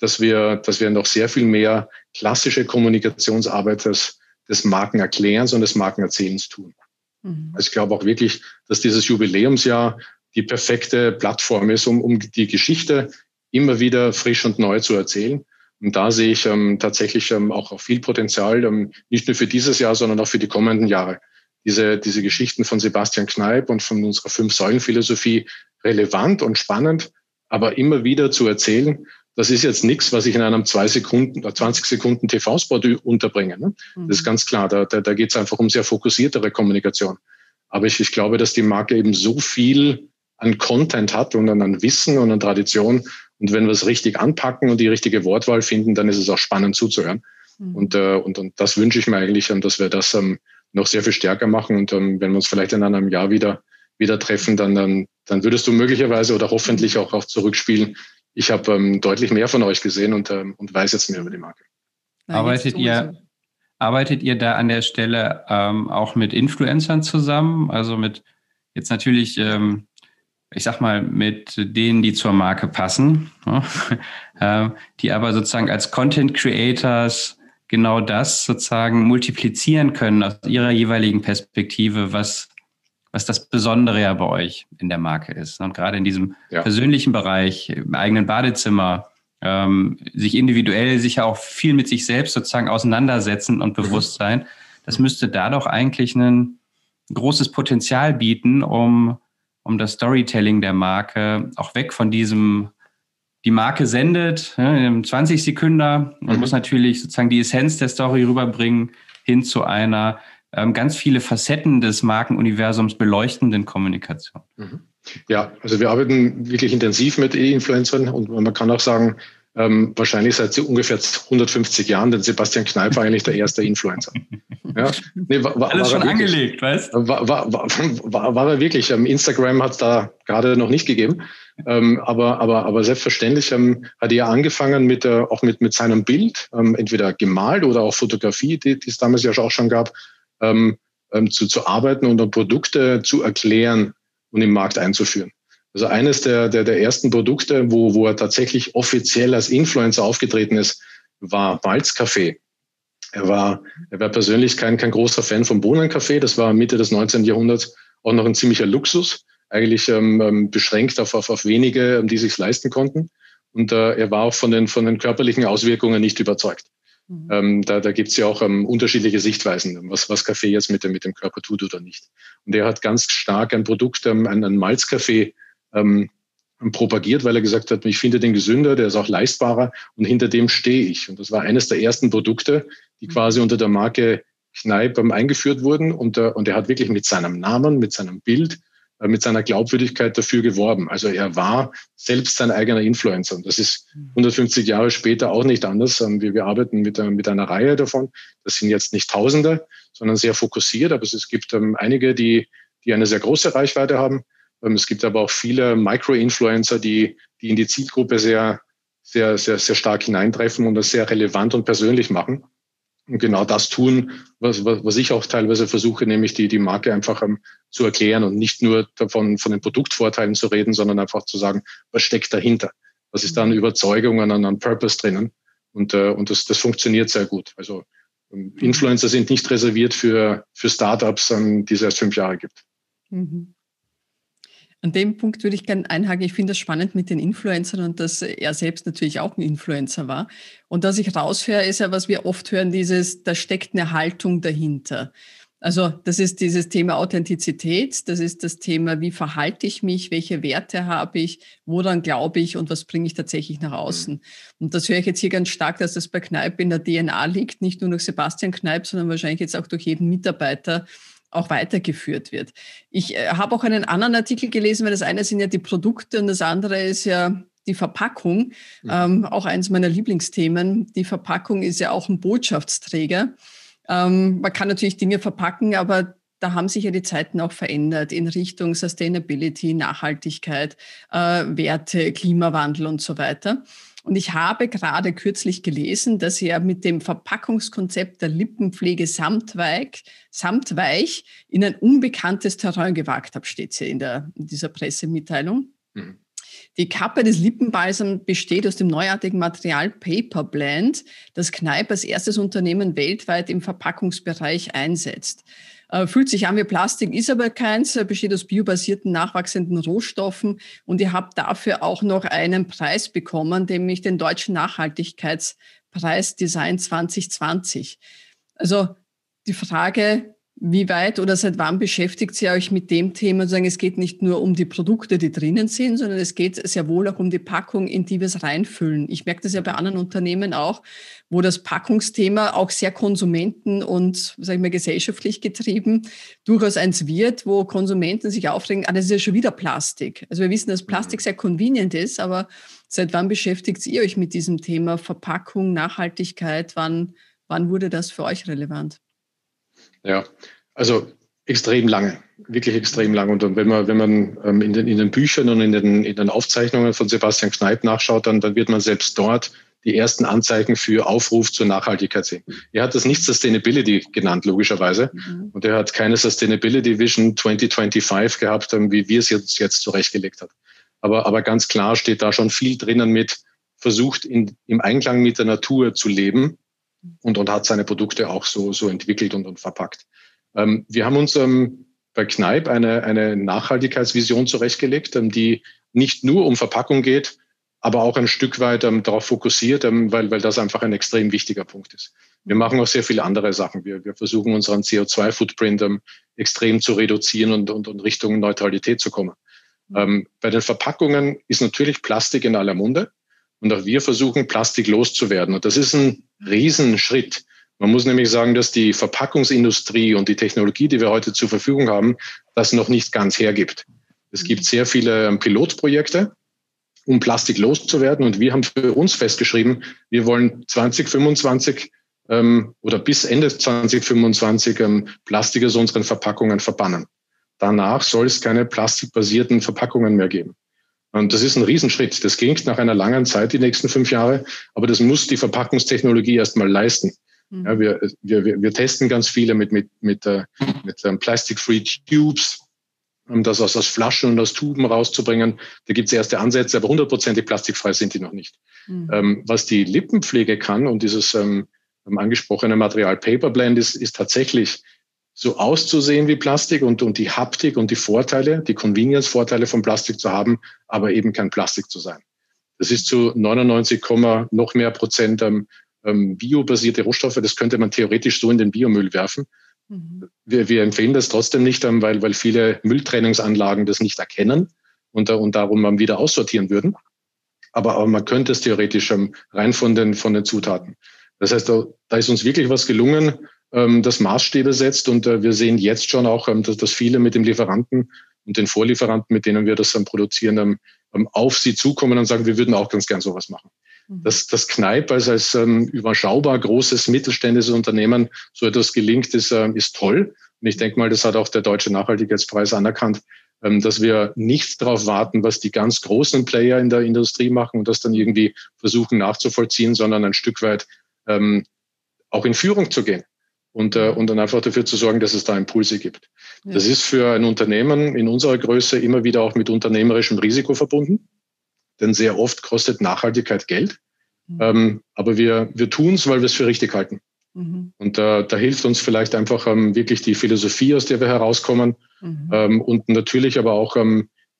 dass wir noch sehr viel mehr klassische Kommunikationsarbeit des Markenerklärens und des Markenerzählens tun. Mhm. Ich glaube auch wirklich, dass dieses Jubiläumsjahr die perfekte Plattform ist, um die Geschichte immer wieder frisch und neu zu erzählen. Und da sehe ich tatsächlich auch viel Potenzial, nicht nur für dieses Jahr, sondern auch für die kommenden Jahre. Diese Geschichten von Sebastian Kneip und von unserer 5-Säulen-Philosophie relevant und spannend, aber immer wieder zu erzählen, das ist jetzt nichts, was ich in einem 20 Sekunden TV-Spot unterbringe. Ne? Mhm. Das ist ganz klar, da geht es einfach um sehr fokussiertere Kommunikation. Aber ich glaube, dass die Marke eben so viel an Content hat und an Wissen und an Tradition. Und wenn wir es richtig anpacken und die richtige Wortwahl finden, dann ist es auch spannend zuzuhören. Mhm. Und das wünsche ich mir eigentlich, dass wir das noch sehr viel stärker machen. Und wenn wir uns vielleicht in einem Jahr wieder treffen, dann würdest du möglicherweise oder hoffentlich auch zurückspielen. Ich habe deutlich mehr von euch gesehen und weiß jetzt mehr über die Marke. Arbeitet ihr da an der Stelle auch mit Influencern zusammen? Also mit jetzt natürlich, ich sag mal, mit denen, die zur Marke passen, die aber sozusagen als Content Creators genau das sozusagen multiplizieren können aus ihrer jeweiligen Perspektive, was das Besondere ja bei euch in der Marke ist. Und gerade in diesem persönlichen Bereich, im eigenen Badezimmer, sich individuell sicher auch viel mit sich selbst sozusagen auseinandersetzen und Bewusstsein, das müsste da doch eigentlich ein großes Potenzial bieten, um das Storytelling der Marke auch weg von diesem, die Marke sendet in einem 20-Sekünder und muss natürlich sozusagen die Essenz der Story rüberbringen, hin zu einer ganz viele Facetten des Markenuniversums beleuchtenden Kommunikation. Ja, also wir arbeiten wirklich intensiv mit E-Influencern und man kann auch sagen, wahrscheinlich seit ungefähr 150 Jahren, denn Sebastian Kneip war eigentlich der erste Influencer. Ja? Nee, alles schon angelegt, weißt du? War er wirklich. Instagram hat es da gerade noch nicht gegeben. Aber selbstverständlich hat er angefangen mit seinem Bild, entweder gemalt oder auch Fotografie, die es damals ja auch schon gab, zu arbeiten und dann Produkte zu erklären und im Markt einzuführen. Also eines der ersten Produkte, wo er tatsächlich offiziell als Influencer aufgetreten ist, war Malzkaffee. Er war persönlich kein großer Fan vom Bohnenkaffee. Das war Mitte des 19. Jahrhunderts auch noch ein ziemlicher Luxus, eigentlich beschränkt auf wenige, die sich's leisten konnten. Und er war auch von den körperlichen Auswirkungen nicht überzeugt. Da gibt es ja auch unterschiedliche Sichtweisen, was Kaffee jetzt mit dem Körper tut oder nicht. Und er hat ganz stark ein Produkt, einen Malzkaffee propagiert, weil er gesagt hat, ich finde den gesünder, der ist auch leistbarer und hinter dem stehe ich. Und das war eines der ersten Produkte, die quasi unter der Marke Kneip eingeführt wurden. Und er hat wirklich mit seinem Namen, mit seinem Bild, mit seiner Glaubwürdigkeit dafür geworben. Also er war selbst sein eigener Influencer. Und das ist 150 Jahre später auch nicht anders. Wir arbeiten mit einer Reihe davon. Das sind jetzt nicht Tausende, sondern sehr fokussiert. Aber es gibt einige, die eine sehr große Reichweite haben. Es gibt aber auch viele Micro-Influencer, die in die Zielgruppe sehr, sehr, sehr, sehr stark hineintreffen und das sehr relevant und persönlich machen. Und genau das tun, was ich auch teilweise versuche, nämlich die Marke einfach zu erklären und nicht nur von den Produktvorteilen zu reden, sondern einfach zu sagen, was steckt dahinter? Was ist da an Überzeugung, an Purpose drinnen? Und das funktioniert sehr gut. Also Influencer sind nicht reserviert für Startups, die es erst 5 Jahre gibt. Mhm. An dem Punkt würde ich gerne einhaken. Ich finde das spannend mit den Influencern und dass er selbst natürlich auch ein Influencer war. Und was ich raushöre, ist ja, was wir oft hören, da steckt eine Haltung dahinter. Also das ist dieses Thema Authentizität, das ist das Thema, wie verhalte ich mich, welche Werte habe ich, woran glaube ich und was bringe ich tatsächlich nach außen. Und das höre ich jetzt hier ganz stark, dass das bei Kneip in der DNA liegt, nicht nur durch Sebastian Kneip, sondern wahrscheinlich jetzt auch durch jeden Mitarbeiter, auch weitergeführt wird. Ich habe auch einen anderen Artikel gelesen, weil das eine sind ja die Produkte und das andere ist ja die Verpackung. Auch eins meiner Lieblingsthemen. Die Verpackung ist ja auch ein Botschaftsträger. Man kann natürlich Dinge verpacken, aber da haben sich ja die Zeiten auch verändert in Richtung Sustainability, Nachhaltigkeit, Werte, Klimawandel und so weiter. Und ich habe gerade kürzlich gelesen, dass er mit dem Verpackungskonzept der Lippenpflege Samtweich in ein unbekanntes Terrain gewagt hat, steht es hier in dieser Pressemitteilung. Mhm. Die Kappe des Lippenbalsams besteht aus dem neuartigen Material Paper Blend, das Kneipp als erstes Unternehmen weltweit im Verpackungsbereich einsetzt. Fühlt sich an wie Plastik, ist aber keins, besteht aus biobasierten, nachwachsenden Rohstoffen und ihr habt dafür auch noch einen Preis bekommen, nämlich den Deutschen Nachhaltigkeitspreis Design 2020. Also die Frage, wie weit oder seit wann beschäftigt ihr euch mit dem Thema? Also es geht nicht nur um die Produkte, die drinnen sind, sondern es geht sehr wohl auch um die Packung, in die wir es reinfüllen. Ich merke das ja bei anderen Unternehmen auch, wo das Packungsthema auch sehr konsumenten- und, sage ich mal, gesellschaftlich getrieben durchaus eins wird, wo Konsumenten sich aufregen, das ist ja schon wieder Plastik. Also wir wissen, dass Plastik sehr convenient ist, aber seit wann beschäftigt ihr euch mit diesem Thema Verpackung, Nachhaltigkeit? Wann wurde das für euch relevant? Ja, also extrem lange, wirklich extrem lange. Und wenn man in den Büchern und in den Aufzeichnungen von Sebastian Kneipp nachschaut, dann wird man selbst dort die ersten Anzeichen für Aufruf zur Nachhaltigkeit sehen. Er hat das nicht Sustainability genannt, logischerweise. Mhm. Und er hat keine Sustainability Vision 2025 gehabt, wie wir es jetzt zurechtgelegt haben. Aber ganz klar steht da schon viel drinnen mit, versucht im Einklang mit der Natur zu leben. Und hat seine Produkte auch so entwickelt und verpackt. Wir haben uns bei Kneipp eine Nachhaltigkeitsvision zurechtgelegt, die nicht nur um Verpackung geht, aber auch ein Stück weit darauf fokussiert, weil das einfach ein extrem wichtiger Punkt ist. Wir machen auch sehr viele andere Sachen. Wir versuchen, unseren CO2-Footprint extrem zu reduzieren und Richtung Neutralität zu kommen. Bei den Verpackungen ist natürlich Plastik in aller Munde. Und auch wir versuchen, Plastik loszuwerden. Und das ist ein Riesenschritt. Man muss nämlich sagen, dass die Verpackungsindustrie und die Technologie, die wir heute zur Verfügung haben, das noch nicht ganz hergibt. Es gibt sehr viele Pilotprojekte, um Plastik loszuwerden. Und wir haben für uns festgeschrieben, wir wollen 2025 oder bis Ende 2025 Plastik aus unseren Verpackungen verbannen. Danach soll es keine plastikbasierten Verpackungen mehr geben. Und das ist ein Riesenschritt. Das ging nach einer langen Zeit, die nächsten 5 Jahre. Aber das muss die Verpackungstechnologie erstmal leisten. Mhm. Ja, wir testen ganz viele mit Plastic-Free Tubes, um das aus Flaschen und aus Tuben rauszubringen. Da gibt es erste Ansätze, aber 100%ig plastikfrei sind die noch nicht. Mhm. Was die Lippenpflege kann und dieses angesprochene Material Paper Blend ist tatsächlich so auszusehen wie Plastik und die Haptik und die Vorteile, die Convenience-Vorteile von Plastik zu haben, aber eben kein Plastik zu sein. Das ist zu 99, noch mehr Prozent biobasierte Rohstoffe. Das könnte man theoretisch so in den Biomüll werfen. Mhm. Wir empfehlen das trotzdem nicht, weil viele Mülltrennungsanlagen das nicht erkennen und darum wieder aussortieren würden. Aber man könnte es theoretisch rein von den Zutaten. Das heißt, da ist uns wirklich was gelungen, das Maßstäbe setzt und wir sehen jetzt schon auch, dass viele mit dem Lieferanten und den Vorlieferanten, mit denen wir das dann produzieren, auf sie zukommen und sagen, wir würden auch ganz gern sowas machen. Mhm. Dass das Kneipp als überschaubar großes mittelständisches Unternehmen so etwas gelingt, ist toll. Und ich denke mal, das hat auch der Deutsche Nachhaltigkeitspreis anerkannt, dass wir nicht darauf warten, was die ganz großen Player in der Industrie machen und das dann irgendwie versuchen nachzuvollziehen, sondern ein Stück weit auch in Führung zu gehen. Und dann einfach dafür zu sorgen, dass es da Impulse gibt. Ja. Das ist für ein Unternehmen in unserer Größe immer wieder auch mit unternehmerischem Risiko verbunden, denn sehr oft kostet Nachhaltigkeit Geld. Mhm. Aber wir tun es, weil wir es für richtig halten. Mhm. Und da hilft uns vielleicht einfach wirklich die Philosophie, aus der wir herauskommen, und natürlich aber auch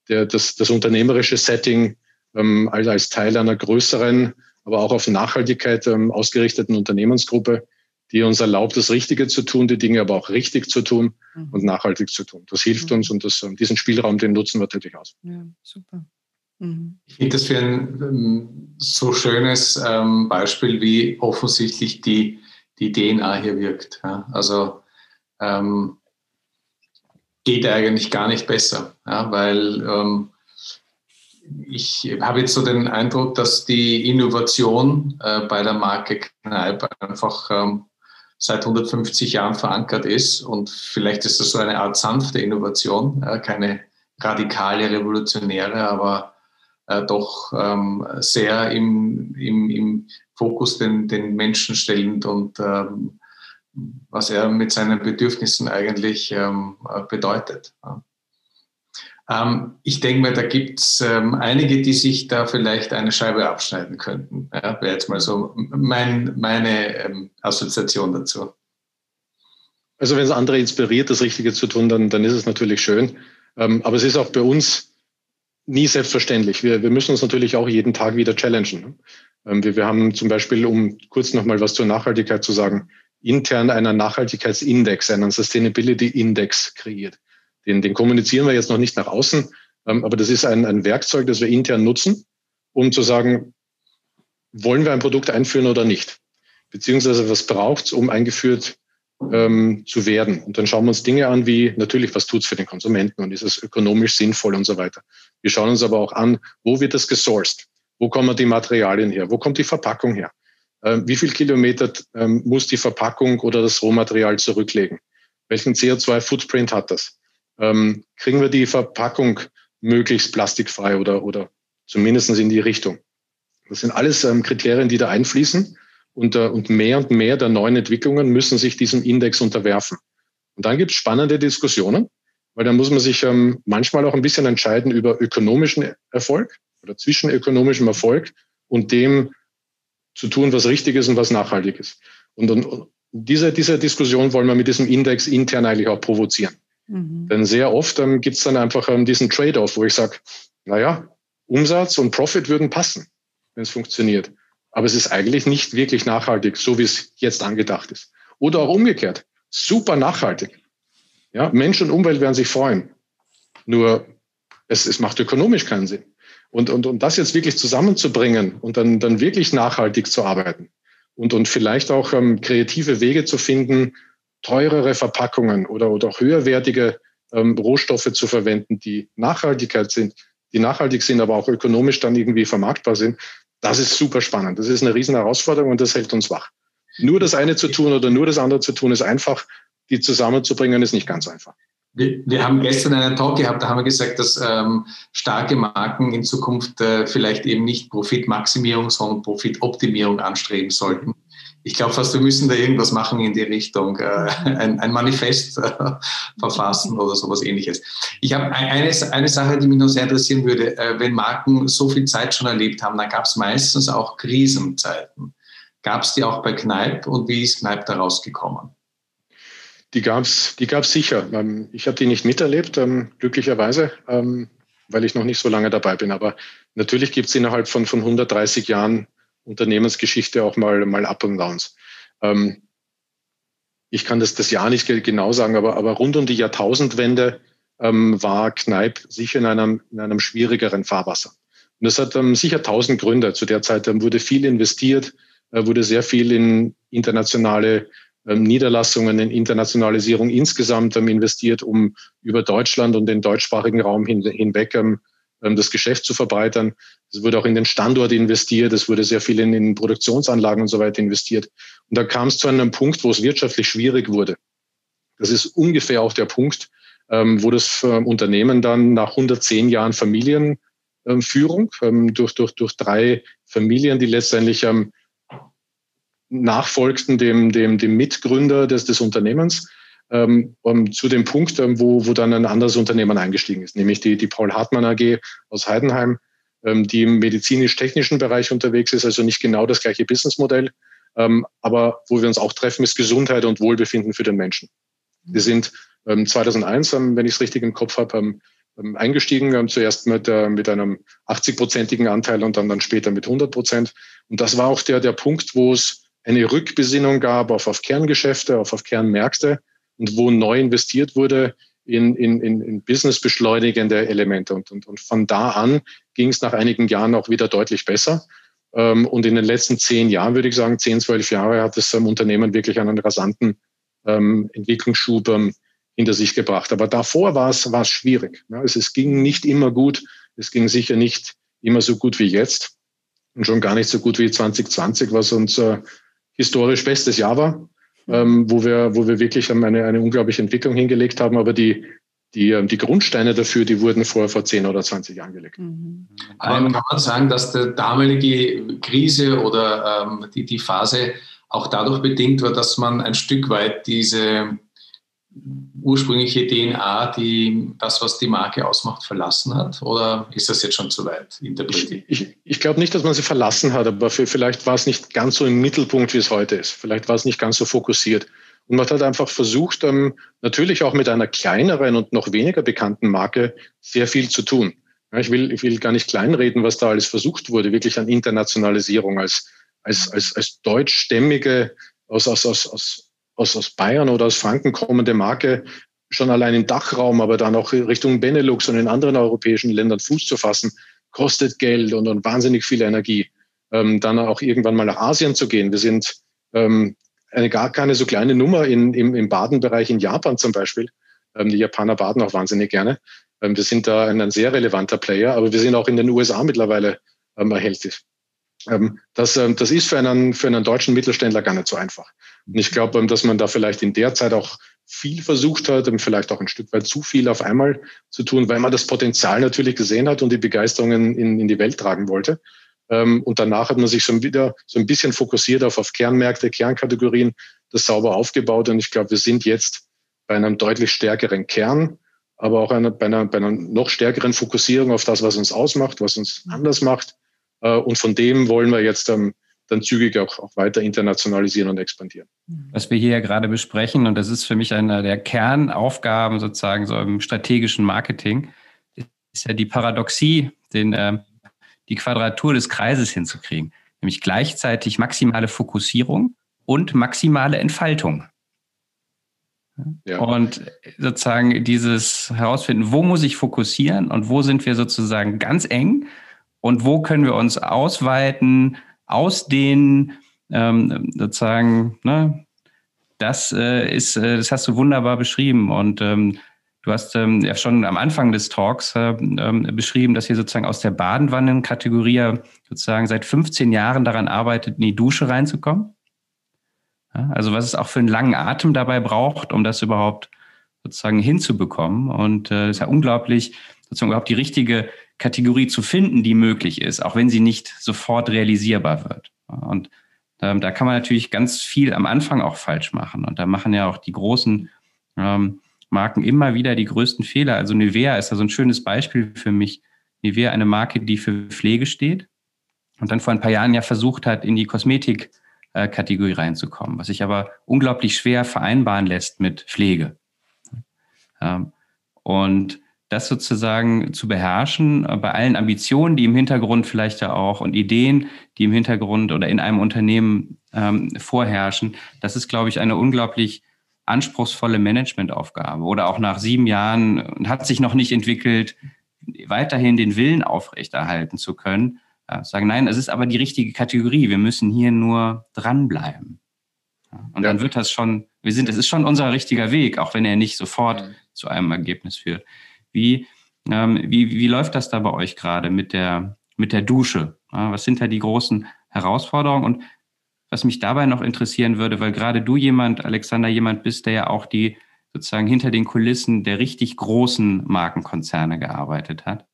das unternehmerische Setting als Teil einer größeren, aber auch auf Nachhaltigkeit ausgerichteten Unternehmensgruppe, die uns erlaubt, das Richtige zu tun, die Dinge aber auch richtig zu tun und nachhaltig zu tun. Das hilft uns und diesen Spielraum, den nutzen wir natürlich aus. Ja, super. Mhm. Ich finde das für ein so schönes Beispiel, wie offensichtlich die DNA hier wirkt. Ja? Also geht eigentlich gar nicht besser, ja? Weil ich habe jetzt so den Eindruck, dass die Innovation bei der Marke Kneipp einfach seit 150 Jahren verankert ist und vielleicht ist das so eine Art sanfte Innovation, keine radikale, revolutionäre, aber doch sehr im Fokus den Menschen stellend und was er mit seinen Bedürfnissen eigentlich bedeutet. Ich denke mal, da gibt es einige, die sich da vielleicht eine Scheibe abschneiden könnten. Ja, wäre jetzt mal so meine Assoziation dazu. Also wenn es andere inspiriert, das Richtige zu tun, dann ist es natürlich schön. Aber es ist auch bei uns nie selbstverständlich. Wir müssen uns natürlich auch jeden Tag wieder challengen. Wir haben zum Beispiel, um kurz nochmal was zur Nachhaltigkeit zu sagen, intern einen Nachhaltigkeitsindex, einen Sustainability-Index kreiert. Den kommunizieren wir jetzt noch nicht nach außen, aber das ist ein Werkzeug, das wir intern nutzen, um zu sagen, wollen wir ein Produkt einführen oder nicht? Beziehungsweise was braucht es, um eingeführt zu werden? Und dann schauen wir uns Dinge an wie, natürlich, was tut es für den Konsumenten und ist es ökonomisch sinnvoll und so weiter. Wir schauen uns aber auch an, wo wird das gesourced? Wo kommen die Materialien her? Wo kommt die Verpackung her? Wie viel Kilometer muss die Verpackung oder das Rohmaterial zurücklegen? Welchen CO2-Footprint hat das? Kriegen wir die Verpackung möglichst plastikfrei oder zumindest in die Richtung? Das sind alles Kriterien, die da einfließen. Und mehr der neuen Entwicklungen müssen sich diesem Index unterwerfen. Und dann gibt es spannende Diskussionen, weil dann muss man sich manchmal auch ein bisschen entscheiden über ökonomischen Erfolg oder zwischen ökonomischem Erfolg und dem zu tun, was richtig ist und was nachhaltig ist. Und diese Diskussion wollen wir mit diesem Index intern eigentlich auch provozieren. Mhm. Denn sehr oft gibt es dann einfach diesen Trade-off, wo ich sage, naja, Umsatz und Profit würden passen, wenn es funktioniert. Aber es ist eigentlich nicht wirklich nachhaltig, so wie es jetzt angedacht ist. Oder auch umgekehrt, super nachhaltig. Ja, Mensch und Umwelt werden sich freuen. Nur es macht ökonomisch keinen Sinn. Und um das jetzt wirklich zusammenzubringen und dann wirklich nachhaltig zu arbeiten und vielleicht auch kreative Wege zu finden, teurere Verpackungen oder auch höherwertige Rohstoffe zu verwenden, die nachhaltig sind, aber auch ökonomisch dann irgendwie vermarktbar sind, das ist super spannend. Das ist eine riesen Herausforderung und das hält uns wach. Nur das eine zu tun oder nur das andere zu tun ist einfach, die zusammenzubringen ist nicht ganz einfach. Wir haben gestern einen Talk gehabt, da haben wir gesagt, dass starke Marken in Zukunft vielleicht eben nicht Profitmaximierung, sondern Profitoptimierung anstreben sollten. Ich glaube fast, wir müssen da irgendwas machen in die Richtung, ein Manifest verfassen oder sowas Ähnliches. Ich habe eine Sache, die mich noch sehr interessieren würde. Wenn Marken so viel Zeit schon erlebt haben, dann gab es meistens auch Krisenzeiten. Gab es die auch bei Kneipp und wie ist Kneipp da rausgekommen? Die gab's sicher. Ich habe die nicht miterlebt, glücklicherweise, weil ich noch nicht so lange dabei bin. Aber natürlich gibt's innerhalb von 130 Jahren Unternehmensgeschichte auch mal Up und Downs. Ich kann das Jahr nicht genau sagen, aber rund um die Jahrtausendwende war Kneipp sicher in einem schwierigeren Fahrwasser. Und das hat sicher 1000 Gründe. Zu der Zeit wurde viel investiert, wurde sehr viel in internationale Niederlassungen, in Internationalisierung insgesamt investiert, um über Deutschland und den deutschsprachigen Raum hinweg das Geschäft zu verbreitern. Es wurde auch in den Standort investiert, es wurde sehr viel in Produktionsanlagen und so weiter investiert. Und da kam es zu einem Punkt, wo es wirtschaftlich schwierig wurde. Das ist ungefähr auch der Punkt, wo das Unternehmen dann nach 110 Jahren Familienführung durch drei Familien, die letztendlich nachfolgten dem Mitgründer des Unternehmens zu dem Punkt, wo dann ein anderes Unternehmen eingestiegen ist, nämlich die Paul Hartmann AG aus Heidenheim, die im medizinisch-technischen Bereich unterwegs ist, also nicht genau das gleiche Businessmodell, aber wo wir uns auch treffen, ist Gesundheit und Wohlbefinden für den Menschen. Wir sind 2001, wenn ich es richtig im Kopf habe, eingestiegen, zuerst mit einem 80-prozentigen Anteil und dann später mit 100%. Und das war auch der Punkt, wo es eine Rückbesinnung gab auf Kerngeschäfte, auf Kernmärkte und wo neu investiert wurde in businessbeschleunigende Elemente. Und von da an ging es nach einigen Jahren auch wieder deutlich besser. Und in den letzten 10 Jahren, würde ich sagen, 10, 12 Jahre, hat das Unternehmen wirklich einen rasanten Entwicklungsschub hinter sich gebracht. Aber davor war es schwierig. Ja, es ging nicht immer gut. Es ging sicher nicht immer so gut wie jetzt. Und schon gar nicht so gut wie 2020, was unser historisch bestes Jahr war, wo wir wirklich eine unglaubliche Entwicklung hingelegt haben. Aber die Grundsteine dafür, die wurden vor 10 oder 20 Jahren gelegt. Mhm. Aber kann man sagen, dass die damalige Krise oder die Phase auch dadurch bedingt war, dass man ein Stück weit diese ursprüngliche DNA, das, was die Marke ausmacht, verlassen hat? Oder ist das jetzt schon zu weit interpretiert? Ich glaube nicht, dass man sie verlassen hat, aber vielleicht war es nicht ganz so im Mittelpunkt, wie es heute ist. Vielleicht war es nicht ganz so fokussiert. Und man hat einfach versucht, natürlich auch mit einer kleineren und noch weniger bekannten Marke sehr viel zu tun. Ich will gar nicht kleinreden, was da alles versucht wurde, wirklich an Internationalisierung als deutschstämmige, aus Bayern oder aus Franken kommende Marke, schon allein im Dachraum, aber dann auch Richtung Benelux und in anderen europäischen Ländern Fuß zu fassen, kostet Geld und wahnsinnig viel Energie. Dann auch irgendwann mal nach Asien zu gehen. Wir sind gar keine so kleine Nummer im Badenbereich in Japan zum Beispiel. Die Japaner baden auch wahnsinnig gerne. Wir sind da ein sehr relevanter Player, aber wir sind auch in den USA mittlerweile erhältlich. Das ist für einen deutschen Mittelständler gar nicht so einfach. Und ich glaube, dass man da vielleicht in der Zeit auch viel versucht hat, vielleicht auch ein Stück weit zu viel auf einmal zu tun, weil man das Potenzial natürlich gesehen hat und die Begeisterung in die Welt tragen wollte. Und danach hat man sich schon wieder so ein bisschen fokussiert auf Kernmärkte, Kernkategorien, das sauber aufgebaut. Und ich glaube, wir sind jetzt bei einem deutlich stärkeren Kern, aber auch bei einer noch stärkeren Fokussierung auf das, was uns ausmacht, was uns anders macht. Und von dem wollen wir jetzt dann zügig auch weiter internationalisieren und expandieren. Was wir hier ja gerade besprechen, und das ist für mich eine der Kernaufgaben sozusagen so im strategischen Marketing, ist ja die Paradoxie, die Quadratur des Kreises hinzukriegen. Nämlich gleichzeitig maximale Fokussierung und maximale Entfaltung. Ja. Und sozusagen dieses Herausfinden, wo muss ich fokussieren und wo sind wir sozusagen ganz eng und wo können wir uns ausweiten, ausdehnen, sozusagen, ne? Das hast du wunderbar beschrieben. Und du hast ja schon am Anfang des Talks beschrieben, dass ihr sozusagen aus der Badenwannenkategorie sozusagen seit 15 Jahren daran arbeitet, in die Dusche reinzukommen. Ja, also was es auch für einen langen Atem dabei braucht, um das überhaupt sozusagen hinzubekommen. Und es ist ja unglaublich, sozusagen überhaupt die richtige Kategorie zu finden, die möglich ist, auch wenn sie nicht sofort realisierbar wird. Und da kann man natürlich ganz viel am Anfang auch falsch machen. Und da machen ja auch die großen Marken immer wieder die größten Fehler. Also Nivea ist da so ein schönes Beispiel für mich. Nivea, eine Marke, die für Pflege steht und dann vor ein paar Jahren ja versucht hat, in die Kosmetik-Kategorie reinzukommen, was sich aber unglaublich schwer vereinbaren lässt mit Pflege. Und das sozusagen zu beherrschen, bei allen Ambitionen, die im Hintergrund vielleicht ja auch und Ideen, die im Hintergrund oder in einem Unternehmen vorherrschen, das ist, glaube ich, eine unglaublich anspruchsvolle Managementaufgabe. Oder auch nach 7 Jahren und hat sich noch nicht entwickelt, weiterhin den Willen aufrechterhalten zu können. Sagen, nein, es ist aber die richtige Kategorie, wir müssen hier nur dranbleiben. Und dann wird das schon, es ist schon unser richtiger Weg, auch wenn er nicht sofort zu einem Ergebnis führt. Wie läuft das da bei euch gerade mit der Dusche? Was sind da die großen Herausforderungen? Und was mich dabei noch interessieren würde, weil gerade du Alexander, bist, der ja auch die sozusagen hinter den Kulissen der richtig großen Markenkonzerne gearbeitet hat.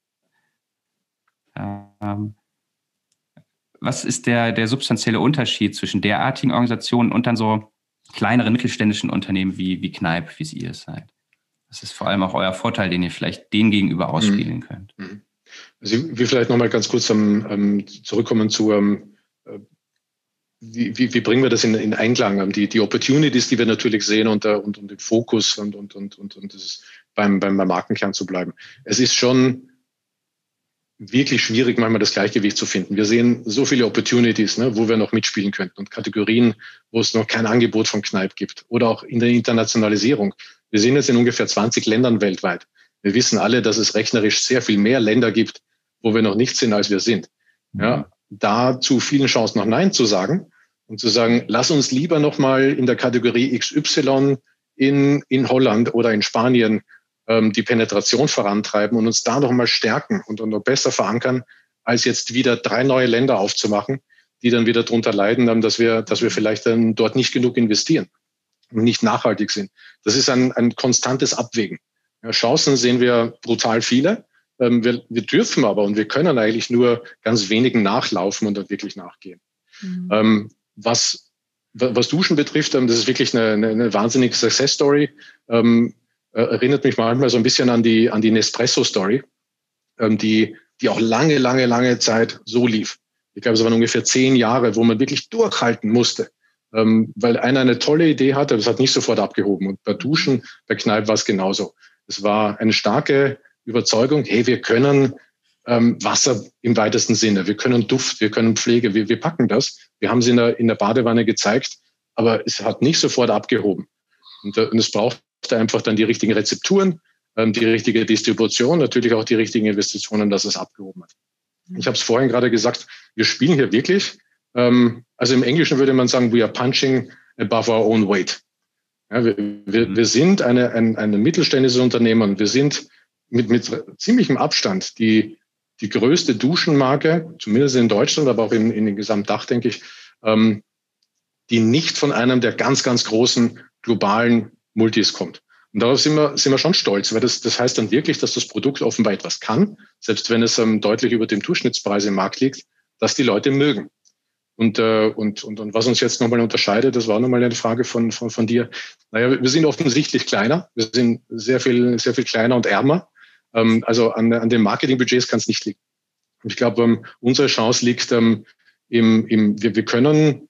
Was ist der substanzielle Unterschied zwischen derartigen Organisationen und dann so kleineren mittelständischen Unternehmen wie Kneipp, wie es ihr seid? Das ist vor allem auch euer Vorteil, den ihr vielleicht denen gegenüber ausspielen könnt. Also ich will vielleicht nochmal ganz kurz zurückkommen zu, wie bringen wir das in Einklang? Die Opportunities, die wir natürlich sehen und den Fokus und das ist beim Markenkern zu bleiben. Es ist schon wirklich schwierig, manchmal das Gleichgewicht zu finden. Wir sehen so viele Opportunities, ne, wo wir noch mitspielen könnten und Kategorien, wo es noch kein Angebot von Kneipp gibt oder auch in der Internationalisierung. Wir sind jetzt in ungefähr 20 Ländern weltweit. Wir wissen alle, dass es rechnerisch sehr viel mehr Länder gibt, wo wir noch nicht sind, als wir sind. Ja, da zu vielen Chancen noch Nein zu sagen und zu sagen, lass uns lieber nochmal in der Kategorie XY in Holland oder in Spanien die Penetration vorantreiben und uns da nochmal stärken und noch besser verankern, als jetzt wieder 3 neue Länder aufzumachen, die dann wieder darunter leiden, dass wir vielleicht dann dort nicht genug investieren und nicht nachhaltig sind. Das ist ein konstantes Abwägen. Ja, Chancen sehen wir brutal viele. Wir dürfen aber und wir können eigentlich nur ganz wenigen nachlaufen und dann wirklich nachgehen. Mhm. Was was Duschen betrifft, das ist wirklich eine wahnsinnige Success-Story. Erinnert mich manchmal so ein bisschen an die Nespresso-Story, die auch lange Zeit so lief. Ich glaube, es waren ungefähr 10 Jahre, wo man wirklich durchhalten musste, weil einer eine tolle Idee hatte, aber es hat nicht sofort abgehoben. Und bei Duschen, bei Kneipp war es genauso. Es war eine starke Überzeugung, hey, wir können Wasser im weitesten Sinne, wir können Duft, wir können Pflege, wir packen das. Wir haben es in der Badewanne gezeigt, aber es hat nicht sofort abgehoben. Und es braucht einfach dann die richtigen Rezepturen, die richtige Distribution, natürlich auch die richtigen Investitionen, dass es abgehoben hat. Ich habe es vorhin gerade gesagt, wir spielen hier wirklich, also im Englischen würde man sagen, we are punching above our own weight. Ja, wir sind ein mittelständisches Unternehmen. Wir sind mit ziemlichem Abstand die größte Duschenmarke, zumindest in Deutschland, aber auch in den gesamten Dach, denke ich, die nicht von einem der ganz großen globalen Multis kommt. Und darauf sind wir schon stolz, weil das heißt dann wirklich, dass das Produkt offenbar etwas kann, selbst wenn es deutlich über dem Durchschnittspreis im Markt liegt, dass die Leute mögen. Und was uns jetzt nochmal unterscheidet, das war nochmal eine Frage von dir. Naja, wir sind offensichtlich kleiner. Wir sind sehr viel kleiner und ärmer. Also an den Marketingbudgets kann es nicht liegen. Ich glaube, unsere Chance liegt wir können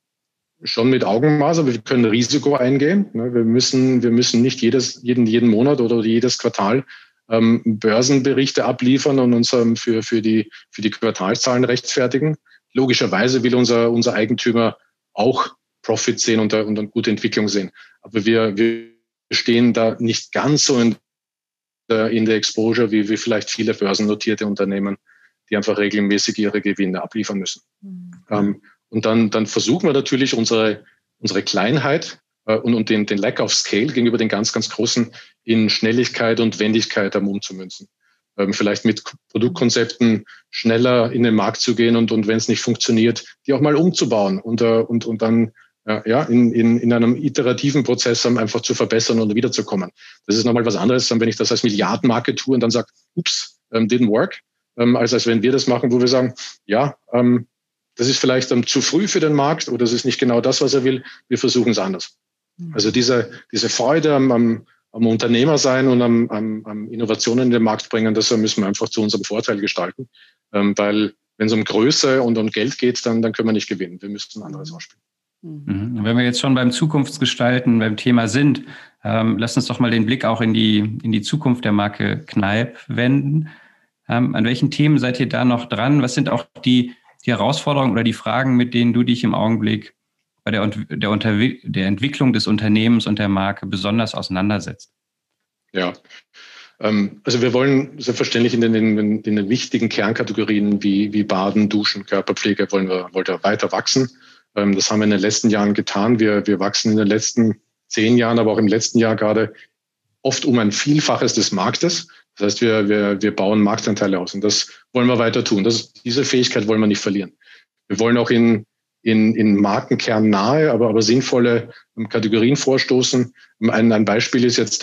schon mit Augenmaß, aber wir können Risiko eingehen. Wir müssen nicht jeden Monat oder jedes Quartal Börsenberichte abliefern und uns für die Quartalszahlen rechtfertigen. Logischerweise will unser Eigentümer auch Profit sehen und eine gute Entwicklung sehen. Aber wir stehen da nicht ganz so in der Exposure wie vielleicht viele börsennotierte Unternehmen, die einfach regelmäßig ihre Gewinne abliefern müssen. Mhm. Und dann versuchen wir natürlich unsere Kleinheit und den Lack of Scale gegenüber den ganz Großen in Schnelligkeit und Wendigkeit umzumünzen. Vielleicht mit Produktkonzepten schneller in den Markt zu gehen und wenn es nicht funktioniert, die auch mal umzubauen und dann in einem iterativen Prozess einfach zu verbessern und wiederzukommen. Das ist nochmal was anderes, wenn ich das als Milliardenmarke tue und dann sage, ups, didn't work, als wenn wir das machen, wo wir sagen, das ist vielleicht zu früh für den Markt oder es ist nicht genau das, was er will. Wir versuchen es anders. Also diese Freude am Unternehmer sein und am Innovationen in den Markt bringen, das müssen wir einfach zu unserem Vorteil gestalten. Weil wenn es um Größe und um Geld geht, dann können wir nicht gewinnen. Wir müssen anderes ausspielen. Mhm. Wenn wir jetzt schon beim Zukunftsgestalten, beim Thema sind, lass uns doch mal den Blick auch in die Zukunft der Marke Kneipp wenden. An welchen Themen seid ihr da noch dran? Was sind auch die Herausforderungen oder die Fragen, mit denen du dich im Augenblick bei der Entwicklung des Unternehmens und der Marke besonders auseinandersetzt? Ja, also wir wollen selbstverständlich in den wichtigen Kernkategorien wie Baden, Duschen, Körperpflege wollen wir weiter wachsen. Das haben wir in den letzten Jahren getan. Wir wachsen in den letzten 10 Jahren, aber auch im letzten Jahr gerade oft um ein Vielfaches des Marktes. Das heißt, wir bauen Marktanteile aus und das wollen wir weiter tun. Diese Fähigkeit wollen wir nicht verlieren. Wir wollen auch in markenkernahe, aber sinnvolle Kategorien vorstoßen. Ein Beispiel ist jetzt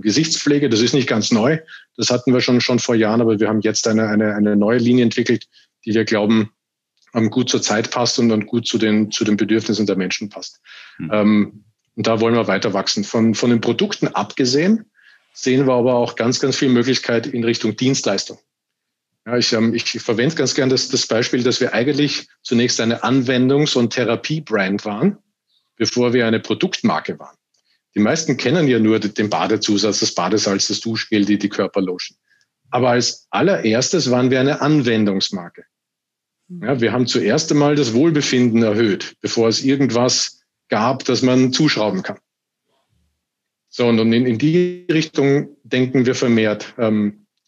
Gesichtspflege. Das ist nicht ganz neu. Das hatten wir schon vor Jahren, aber wir haben jetzt eine neue Linie entwickelt, die wir glauben gut zur Zeit passt und dann gut zu den Bedürfnissen der Menschen passt. Mhm. Und da wollen wir weiter wachsen. Von den Produkten abgesehen sehen wir aber auch ganz viel Möglichkeit in Richtung Dienstleistung. Ja, ich verwende ganz gern das Beispiel, dass wir eigentlich zunächst eine Anwendungs- und Therapie-Brand waren, bevor wir eine Produktmarke waren. Die meisten kennen ja nur den Badezusatz, das Badesalz, das Duschgel, die Körperlotion. Aber als allererstes waren wir eine Anwendungsmarke. Ja, wir haben zuerst einmal das Wohlbefinden erhöht, bevor es irgendwas gab, das man zuschrauben kann. So, und in die Richtung denken wir vermehrt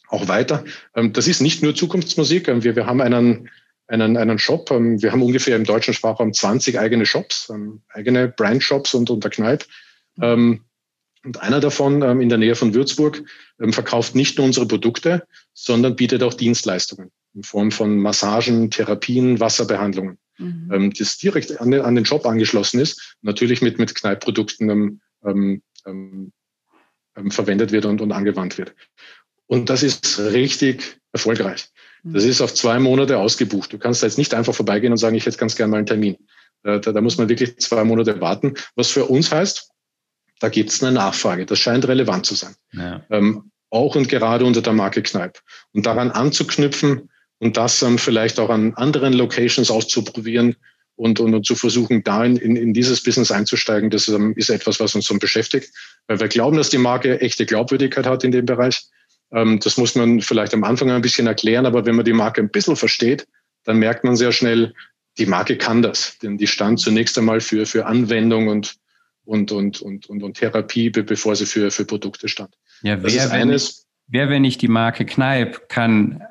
auch weiter. Das ist nicht nur Zukunftsmusik. Wir haben einen Shop. Wir haben ungefähr im deutschen Sprachraum 20 eigene Shops, eigene Brandshops unter Kneipp. Und einer davon in der Nähe von Würzburg verkauft nicht nur unsere Produkte, sondern bietet auch Dienstleistungen in Form von Massagen, Therapien, Wasserbehandlungen. Mhm. Das direkt an den Shop angeschlossen ist, natürlich mit Kneipp-Produkten verwendet wird und angewandt wird. Und das ist richtig erfolgreich. Das ist auf 2 Monate ausgebucht. Du kannst da jetzt nicht einfach vorbeigehen und sagen, ich hätte ganz gerne mal einen Termin. Da muss man wirklich 2 Monate warten, was für uns heißt, da gibt es eine Nachfrage. Das scheint relevant zu sein. Ja. Auch und gerade unter der Marke Kneipp. Und daran anzuknüpfen und das vielleicht auch an anderen Locations auszuprobieren und zu versuchen, da in dieses Business einzusteigen, das ist etwas, was uns so beschäftigt. Weil wir glauben, dass die Marke echte Glaubwürdigkeit hat in dem Bereich. Das muss man vielleicht am Anfang ein bisschen erklären, aber wenn man die Marke ein bisschen versteht, dann merkt man sehr schnell, die Marke kann das. Denn die stand zunächst einmal für Anwendung und Therapie, bevor sie für Produkte stand. Ja, wenn nicht die Marke Kneipp, kann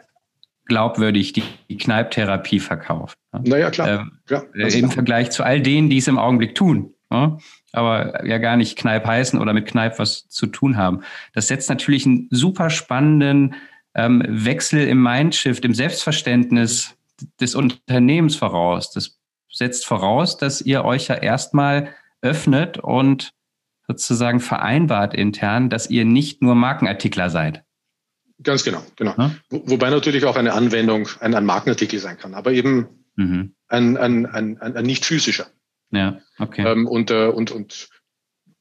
glaubwürdig die Kneipp-Therapie verkaufen. Naja, klar. Im Vergleich zu all denen, die es im Augenblick tun, ne? Aber ja gar nicht Kneipp heißen oder mit Kneipp was zu tun haben. Das setzt natürlich einen super spannenden Wechsel im Mindshift, im Selbstverständnis des Unternehmens voraus. Das setzt voraus, dass ihr euch ja erstmal öffnet und sozusagen vereinbart intern, dass ihr nicht nur Markenartikler seid. Ganz genau. Hm? Wobei natürlich auch eine Anwendung ein Markenartikel sein kann, aber eben ein nicht physischer. Ja, okay. Und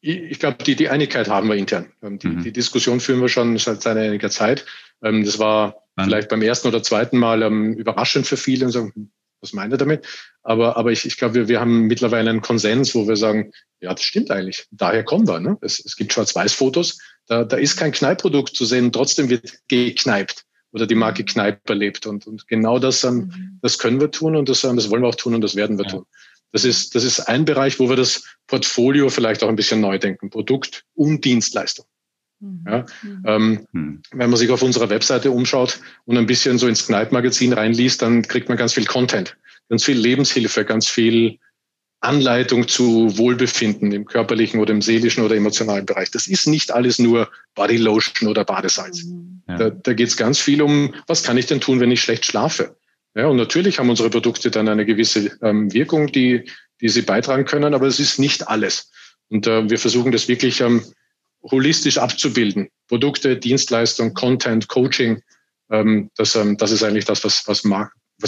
ich glaube, die Einigkeit haben wir intern. Die Diskussion führen wir schon seit einiger Zeit. Das war vielleicht beim ersten oder zweiten Mal überraschend für viele und sagen, was meint ihr damit? Aber ich glaube, wir haben mittlerweile einen Konsens, wo wir sagen, ja, das stimmt eigentlich. Daher kommen wir. Ne? Es gibt Schwarz-Weiß-Fotos. Da ist kein Kneipp-Produkt zu sehen. Trotzdem wird gekneipt oder die Marke Kneipp erlebt. Und genau das können wir tun und das wollen wir auch tun und das werden wir tun. Das ist ein Bereich, wo wir das Portfolio vielleicht auch ein bisschen neu denken. Produkt und Dienstleistung. Ja, wenn man sich auf unserer Webseite umschaut und ein bisschen so ins Kneipp-Magazin reinliest, dann kriegt man ganz viel Content, ganz viel Lebenshilfe, ganz viel Anleitung zu Wohlbefinden im körperlichen oder im seelischen oder emotionalen Bereich. Das ist nicht alles nur Bodylotion oder Badesalz. Ja. Da geht es ganz viel um, was kann ich denn tun, wenn ich schlecht schlafe? Ja, und natürlich haben unsere Produkte dann eine gewisse Wirkung, die sie beitragen können, aber es ist nicht alles. Und wir versuchen das wirklich holistisch abzubilden. Produkte, Dienstleistung, Content, Coaching. Das ist eigentlich das, was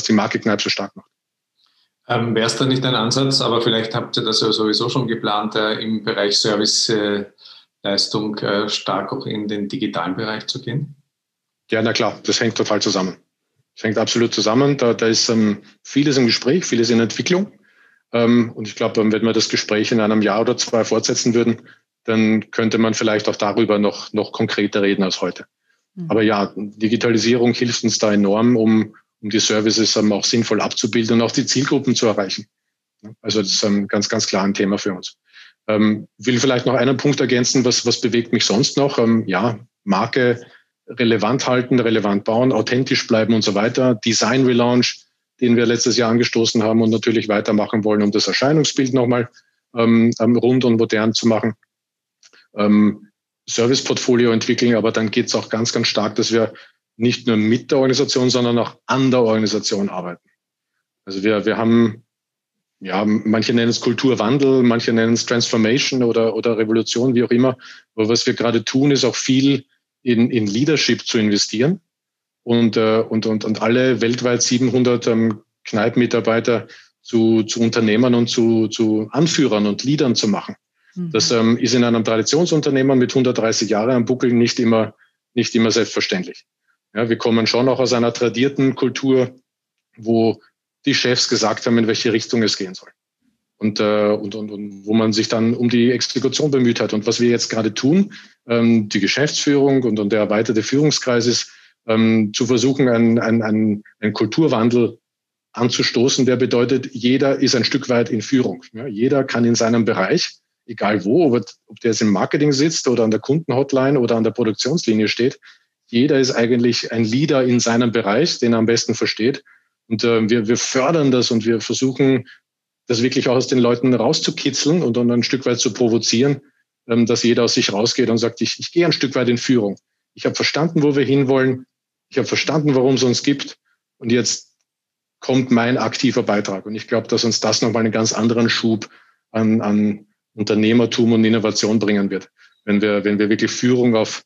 die Marke Kneipp so stark macht. Wäre es da nicht ein Ansatz, aber vielleicht habt ihr das ja sowieso schon geplant, im Bereich Serviceleistung stark auch in den digitalen Bereich zu gehen? Ja, na klar, das hängt total zusammen. Das hängt absolut zusammen. Da ist vieles im Gespräch, vieles in Entwicklung. Und ich glaube, wenn wir das Gespräch in einem Jahr oder 2 fortsetzen würden, dann könnte man vielleicht auch darüber noch konkreter reden als heute. Aber ja, Digitalisierung hilft uns da enorm, um die Services auch sinnvoll abzubilden und auch die Zielgruppen zu erreichen. Also das ist ganz, ganz klar ein Thema für uns. Will vielleicht noch einen Punkt ergänzen, was bewegt mich sonst noch? Ja, Marke relevant halten, relevant bauen, authentisch bleiben und so weiter. Design Relaunch, den wir letztes Jahr angestoßen haben und natürlich weitermachen wollen, um das Erscheinungsbild nochmal rund und modern zu machen. Service-Portfolio entwickeln, aber dann geht es auch ganz, ganz stark, dass wir nicht nur mit der Organisation, sondern auch an der Organisation arbeiten. Also wir haben, ja, manche nennen es Kulturwandel, manche nennen es Transformation oder Revolution, wie auch immer. Aber was wir gerade tun, ist auch viel in Leadership zu investieren und alle weltweit 700 Kneipp-Mitarbeiter zu Unternehmern und zu Anführern und Leadern zu machen. Das ist in einem Traditionsunternehmer mit 130 Jahren am Buckel nicht immer selbstverständlich. Ja, wir kommen schon auch aus einer tradierten Kultur, wo die Chefs gesagt haben, in welche Richtung es gehen soll. Und wo man sich dann um die Exekution bemüht hat. Und was wir jetzt gerade tun, die Geschäftsführung und der erweiterte Führungskreis ist, zu versuchen, einen Kulturwandel anzustoßen, der bedeutet, jeder ist ein Stück weit in Führung. Ja, jeder kann in seinem Bereich, egal wo, ob der jetzt im Marketing sitzt oder an der Kundenhotline oder an der Produktionslinie steht, jeder ist eigentlich ein Leader in seinem Bereich, den er am besten versteht. Und wir fördern das und wir versuchen, das wirklich auch aus den Leuten rauszukitzeln und dann ein Stück weit zu provozieren, dass jeder aus sich rausgeht und sagt, ich gehe ein Stück weit in Führung. Ich habe verstanden, wo wir hinwollen. Ich habe verstanden, warum es uns gibt. Und jetzt kommt mein aktiver Beitrag. Und ich glaube, dass uns das nochmal einen ganz anderen Schub an Unternehmertum und Innovation bringen wird. Wenn wir wirklich Führung auf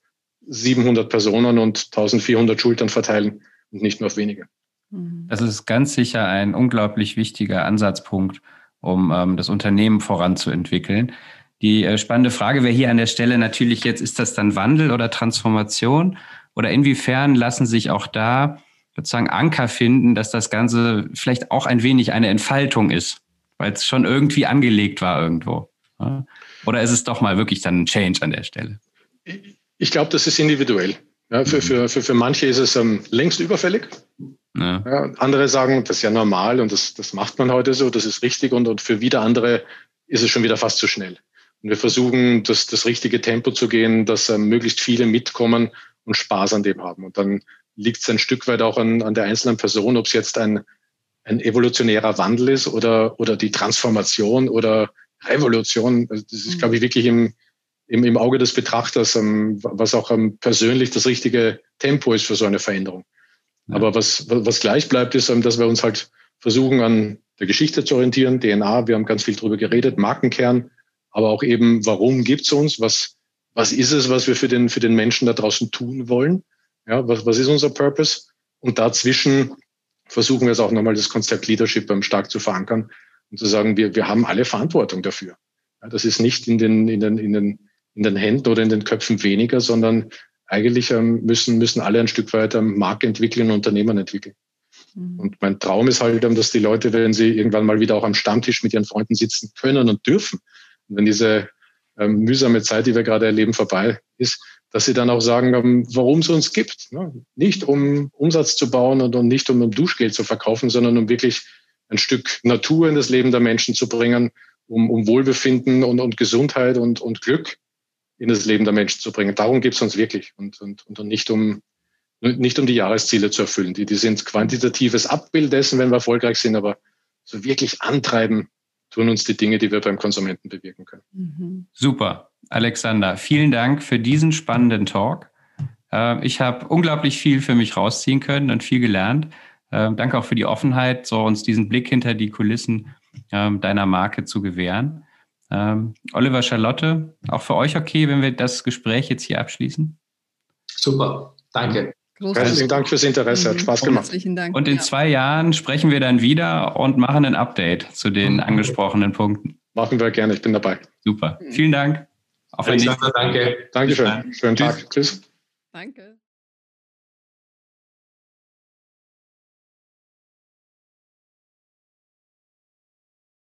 700 Personen und 1400 Schultern verteilen und nicht nur auf wenige. Das ist ganz sicher ein unglaublich wichtiger Ansatzpunkt. um das Unternehmen voranzuentwickeln. Die spannende Frage wäre hier an der Stelle natürlich jetzt, ist das dann Wandel oder Transformation? Oder inwiefern lassen sich auch da sozusagen Anker finden, dass das Ganze vielleicht auch ein wenig eine Entfaltung ist, weil es schon irgendwie angelegt war irgendwo? Oder ist es doch mal wirklich dann ein Change an der Stelle? Ich glaube, das ist individuell. Ja, für manche ist es längst überfällig. Ja. Ja, andere sagen, das ist ja normal und das macht man heute so, das ist richtig. Und für wieder andere ist es schon wieder fast zu schnell. Und wir versuchen, das richtige Tempo zu gehen, dass möglichst viele mitkommen und Spaß an dem haben. Und dann liegt es ein Stück weit auch an der einzelnen Person, ob es jetzt ein evolutionärer Wandel ist oder die Transformation oder Revolution. Also das ist, glaube ich, wirklich im Auge des Betrachters, was auch persönlich das richtige Tempo ist für so eine Veränderung. Ja. Aber was gleich bleibt, ist, dass wir uns halt versuchen, an der Geschichte zu orientieren, DNA, wir haben ganz viel drüber geredet, Markenkern, aber auch eben, warum gibt's uns, was ist es, was wir für den Menschen da draußen tun wollen, ja, was ist unser Purpose, und dazwischen versuchen wir es auch nochmal, das Konzept Leadership stark zu verankern und zu sagen, wir haben alle Verantwortung dafür. Ja, das ist nicht in den Händen oder in den Köpfen weniger, sondern eigentlich müssen alle ein Stück weit Markt entwickeln und Unternehmen entwickeln. Mhm. Und mein Traum ist halt, dass die Leute, wenn sie irgendwann mal wieder auch am Stammtisch mit ihren Freunden sitzen können und dürfen, und wenn diese mühsame Zeit, die wir gerade erleben, vorbei ist, dass sie dann auch sagen, warum es uns gibt. Ne? Nicht um Umsatz zu bauen und nicht um Duschgel zu verkaufen, sondern um wirklich ein Stück Natur in das Leben der Menschen zu bringen, um Wohlbefinden und Gesundheit und Glück in das Leben der Menschen zu bringen. Darum geht es uns wirklich und nicht um die Jahresziele zu erfüllen. Die sind quantitatives Abbild dessen, wenn wir erfolgreich sind, aber so wirklich antreiben tun uns die Dinge, die wir beim Konsumenten bewirken können. Mhm. Super. Alexander, vielen Dank für diesen spannenden Talk. Ich habe unglaublich viel für mich rausziehen können und viel gelernt. Danke auch für die Offenheit, so uns diesen Blick hinter die Kulissen deiner Marke zu gewähren. Oliver, Charlotte, auch für euch okay, wenn wir das Gespräch jetzt hier abschließen? Super, danke. Herzlichen Dank fürs Interesse, hat Spaß gemacht. Herzlichen Dank. Und in 2 Jahren sprechen wir dann wieder und machen ein Update zu den angesprochenen Punkten. Machen wir gerne, ich bin dabei. Super, vielen Dank. Auf Wiedersehen. Danke. Dankeschön, schönen Tag. Tschüss. Danke.